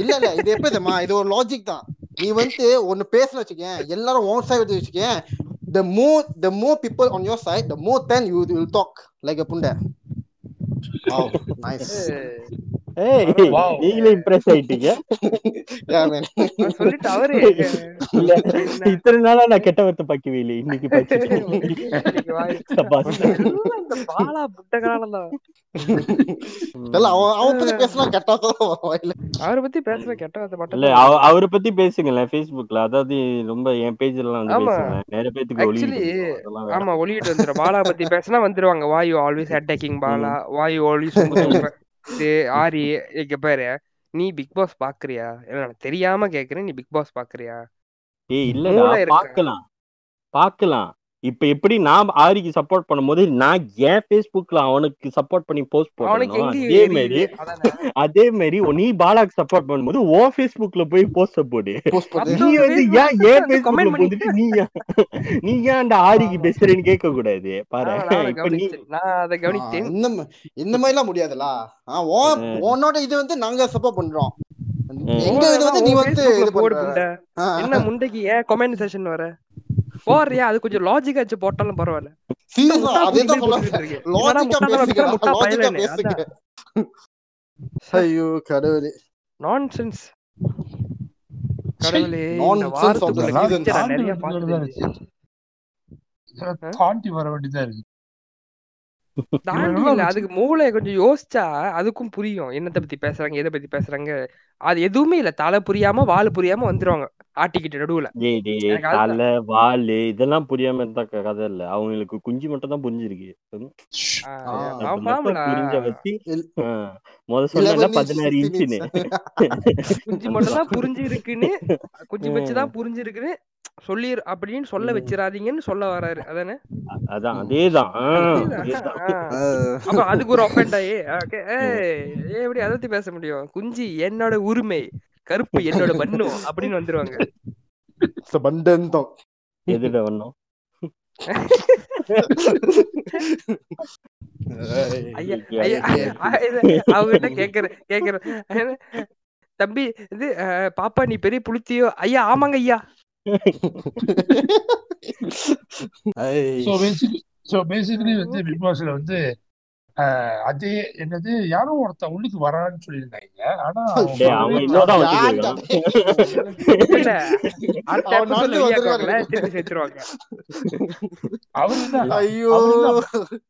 இல்ல இல்ல இது எப்பமா, இது ஒரு லாஜிக் தான். நீ வந்து ஒன்னு பேசணும் வச்சுக்கேன், எல்லாரும் ஓன் சைட் எடுத்து வச்சுக்கேன். The more the more people on your side, the more time you will talk like a punda. Wow, nice. Hey, wow. Eagle impress ஆயிட்டீங்க. Yeah man. நான் சொல்லிட்ட அவரே. இல்ல இத்தனை நாளா நான் கெட்ட வரது பாக்கிவேலி, இன்னைக்கு பாக்கிவேலி. இன்னைக்கு வாய். அந்த பாலா புட்டகரானடா. இல்ல அவ பத்தி பேசலாம் கெட்டதோ இல்ல. அவரை பத்தி பேசலாம் கெட்டதோ மட்டும் இல்ல, அவரை பத்தி பேசுங்களே Facebookல. அதாவது ரொம்ப என் பேஜ்ல வந்து பேசுங்க. நிறைய பேருக்கு ஒளியிட்டு. ஆமா ஒளியிட்டு வந்துற பாலா பத்தி பேசினா வந்துருவாங்க. Why you always attacking Bala? Why you always ஆரி இங்க பாரு, நீ பிக் பாஸ் பாக்குறியா? தெரியாம கேக்குறேன், நீ பிக் பாஸ் பாக்குறியா? ஏய் இல்ல, பாக்கலாம் பாக்கலாம். இப்ப எப்படி நான் ஆரிக்கு சப்போர்ட் பண்ணும்போது நான் ஏன் பேஸ்புக்ல அவனுக்கு சப்போர்ட் பண்ணி போஸ்ட் போடுறேன், அதே மாதிரி அதே மாதிரி நீ பாலாக்கு சப்போர்ட் பண்ணும்போது ஓ பேஸ்புக்ல போய் போஸ்ட் போடு. நீ வந்து ஏன் ஏன் பேஸ்புக்ல போட்டுட்டு நீ நீ ஏன்டா ஆரிக்கு பேசுறேன்னு கேட்க கூடாது பாரு. இப்ப நீ நான் அத கவனிச்சேன். இந்த இந்த மாதிரி எல்லாம் முடியாதுல. உன்னோட இது வந்து நாங்க சப்போர்ட் பண்றோம். எங்க இது வந்து நீ வந்து இது போடுற என்ன முண்டைக்கு ஏன் கமெண்ட் செக்ஷன் வர போறியா? அது கொஞ்சம் லாஜிக்காச்சு போட்டாலும் பரவாயில்ல. சீரியஸா அதே தான் சொல்றேன், லாஜிக்கா பேசுங்க, லாஜிக்கா பேசுங்க. ஐயோ கடவுளே, நான்சென்ஸ் கடவுளே, நான்சென்ஸ் ஆஃப் தி சீசன். நான் நிறைய பாத்துட்டேன், இத தாண்டி வர வேண்டியதா இருக்கு. தாண்டி இல்ல, அதுக்கு மூளைய கொஞ்சம் யோசிச்சா அதுக்கும் புரியும் என்னத்தை பத்தி பேசுறாங்க, எதை பத்தி பேசுறாங்க. அது எதுவுமே இல்ல, தலை புரியாம வாலு புரியாம வந்துருவாங்க ஆட்டிக்கிட்ட நடுவுல. தலை வாலு இதெல்லாம் புரியாம இருந்தா கதை இல்ல. அவங்களுக்கு குஞ்சு மட்டும் தான் புரிஞ்சிருக்கு. பதினாறு இன்ச்சுன்னு குஞ்சு மட்டும் தான் புரிஞ்சிருக்குன்னு, குஞ்சு வச்சுதான் புரிஞ்சிருக்குன்னு சொல்லி அப்படின்னு சொல்ல வச்சிடாதீங்கன்னு சொல்ல வராரு. அதானே அதான் அதேதான். அப்ப அதுக்கு ஒரு ஒப்பேண்டா எப்படி அதத்தி பேச முடியும்? குஞ்சு என்னோட உரிமை, கருப்பு என்னோட பண்ணு அப்படின்னு வந்துருவாங்க. அவங்ககிட்ட கேக்குற கேக்குற தம்பி இது பாப்பா நீ பெரிய புளித்தியோ? ஐயா ஆமாங்க ஐயா. வந்து அதே என்னது யாரோ ஒருத்த உள்ளுக்கு வரான்னு சொல்லியிருந்தாங்க. ஆனா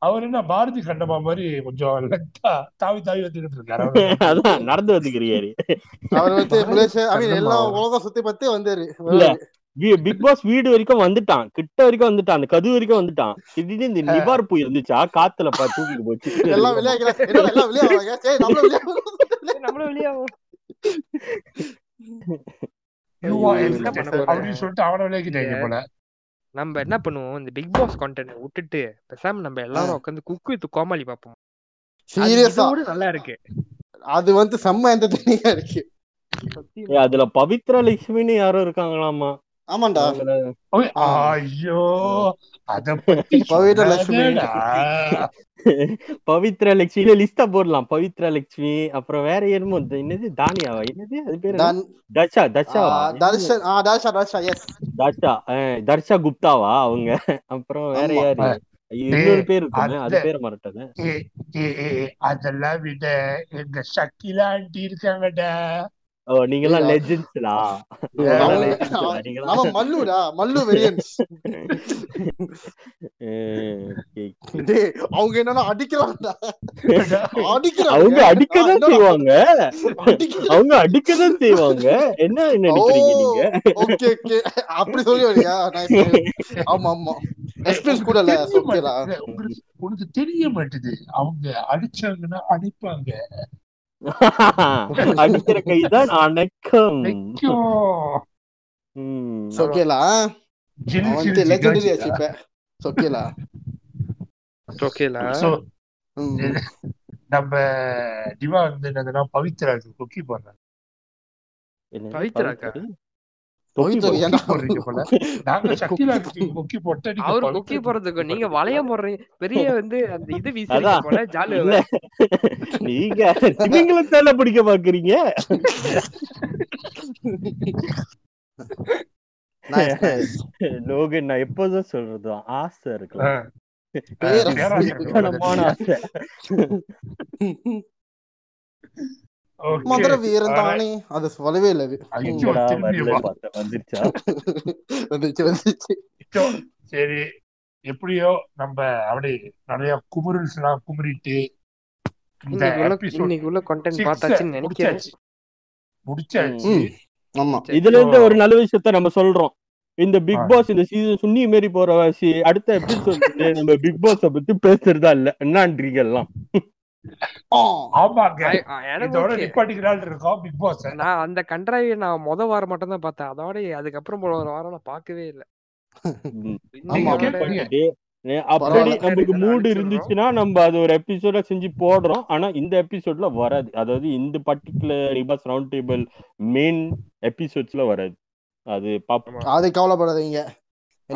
அவர் என்ன பாரதி கண்டமா மாதிரி கொஞ்சம் தாவி தாவி வந்துகிட்டு இருக்காரு. அதான் நடந்து வந்துக்கிறாரு. அவர் வந்து எல்லா உலகம் சுத்தி பார்த்து வந்தாரு. பிக் பாஸ் வீடு வரைக்கும் வந்துட்டான், கிட்ட வரைக்கும் வந்துட்டான், அந்த கது வரைக்கும் வந்துட்டான். இது இந்த நிவார் பூ இருந்துச்சா காத்துல பா தூக்கிட்டு போச்சு. நம்ம என்ன பண்ணுவோம், இந்த பிக் பாஸ் கண்டென்ட் விட்டுட்டு பேசாம நம்ம எல்லாரும் உட்காந்து குக்கு வித் கோமாளி பாப்போம். சீரியஸா நல்லா இருக்கு, அது வந்து செம்ம என்டர்டெய்னிங்கா இருக்கு. அதுல பவித்ரா லட்சுமின்னு யாரோ இருக்காங்களாமா? ஆமாண்டா. ஐயோ அத பத்தி பவித்ரா லட்சுமி பவித்ரா லட்சுமியில லிஸ்டா போடலாம். பவித்ரா லட்சுமி அப்புறம் வேற என்னமோ என்னது தானியாவா என்னது அது பேரு? தர்ஷா தர்ஷா தர்ஷன் ஆ தர்ஷா தர்ஷா எஸ் தர்ஷா தர்ஷா குப்தாவா அவங்க? அப்புறம் வேற யாரு இன்னொரு பேர் இருக்கு, அது பேரை மறட்டது. அதெல்லாம் விட எங்க சக்கிலா ஆண்டி இருக்காங்கடா. அவங்க என்னன்னா அடிக்கலாம்டா, அவங்க அடிக்கதான் செய்வாங்க, அவங்க அடிக்கதான் செய்வாங்க. என்ன என்ன அடிக்கிறீங்க அப்படி சொல்லி வரியா? ஆமா ஆமா, எக்ஸ்பீரியன்ஸ் கூட இல்ல, உனக்கு தெரிய மாட்டேது. அவங்க அடிச்சாங்கன்னா அடிப்பாங்க, அடிக்கிற கைதான் அணைக்கும். நம்ம திவா வந்து என்னதுன்னா பவித்ராக்கு கொக்கி போடுறாங்க. பவித்ராக்கா நீங்க வளைய போடுறீங்க பெரிய வந்து அந்த இது வீசல ஜாலு நீங்களும் தேலை பிடிக்க பாக்குறீங்க. லோகன் நான் எப்போதும் சொல்றது ஆசை இருக்கலாம், ஆசை மதுர வீரன் தானே, அது சொல்லவே இல்ல. சரி எப்படியோ நம்ம அப்படி நிறைய குமுறல்ஸ் எல்லாம் குமுறிட்டு முடிச்சாச்சு. ஆமா, இதுல இருந்து ஒரு நல்ல விஷயத்த நம்ம சொல்றோம். இந்த பிக் பாஸ் இந்த சீசன் சுன்னி மாரி போற வாசி அடுத்த எபிசோட் நம்ம பிக் பாஸ் பத்தி பேசுறதா இல்ல என்னான்றீங்க எல்லாம். நான் அந்த கண்ட்ராவியை நான் மொத வாரம் மட்டும் தான் பார்த்தேன், அதோட அதுக்கப்புறம் ஒரு வாரம் நான் பார்க்கவே இல்லை. அப்படி நம்மளுக்கு மூடு இருந்துச்சுன்னா நம்ம அது ஒரு எபிசோட செஞ்சு போடுறோம், ஆனா இந்த எபிசோட்ல வராது. அதாவது இந்த பர்டிகுலர் ரிபாஸ் ரவுண்ட் டேபிள் மெயின் எபிசோட்ஸ்ல வராது. அது பாப்போம், அது கவலைப்படாதீங்க.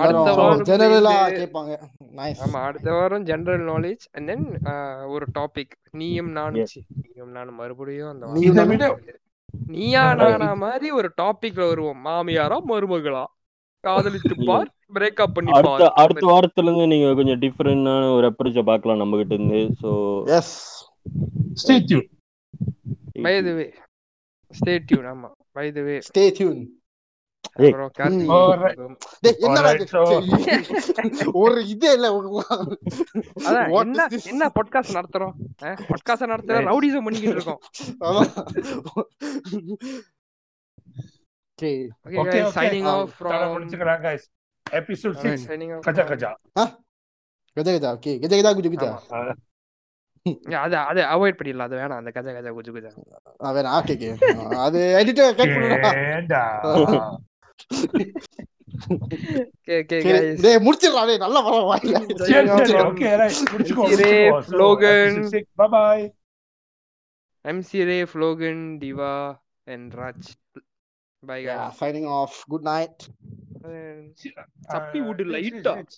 அடுத்த வாரம் ஜெனரல் நாலேஜ் அண்ட் தென் ஒரு டாபிக் நீயும் நானும் நீயும் நானும் மறுபடியும் நீயா நானா மாதிரி ஒரு டாபிக்ல வருவோம். மாமியாரா மருமகளா, காதலித்து பார், பிரேக்அப் பண்ணி பார். அடுத்த வாரத்துல இருந்து நீங்க கொஞ்சம் டிஃபரெண்டான ஒரு அப்ரோச்ச பார்க்கலாம் நம்ம கிட்ட இருந்து. So yes, stay tune. By the way stay tune. ஆமா by the way stay tune. ஒரு இதே இல்ல என்ன பாட்காஸ்ட் நடத்துறோம், பாட்காஸ்ட் நடத்துற ரவுடிசம் பண்ணிக்கிட்டு இருக்கோம். ஓகே, சைனிங் ஆஃப் ஃப்ரம் முடிச்சுக்கலாம் गाइस. எபிசோட் ஆறு சைனிங் ஆஃப் கஜா கஜா கஜா கஜா. ஓகே, கஜா கஜா குஜு குஜா. அது அது அவாய்ட் பண்ணிடலாம், அது வேணாம். அந்த கஜா கஜா குஜு குஜா அது வேணாம். ஓகே ஓகே, அது எடிட்டர் கட் பண்ணுடா. Okay, okay, guys. டேய் முடிச்சிரடா, டேய் நல்லா வர வா. சரி ஓகே, ரைட் முடிச்சுக்கோ. Rafe Logan, bye bye. MC Rafe Logan, டிவா and Raj. Bye guys. Yeah, signing off. Good night. Sappi would light.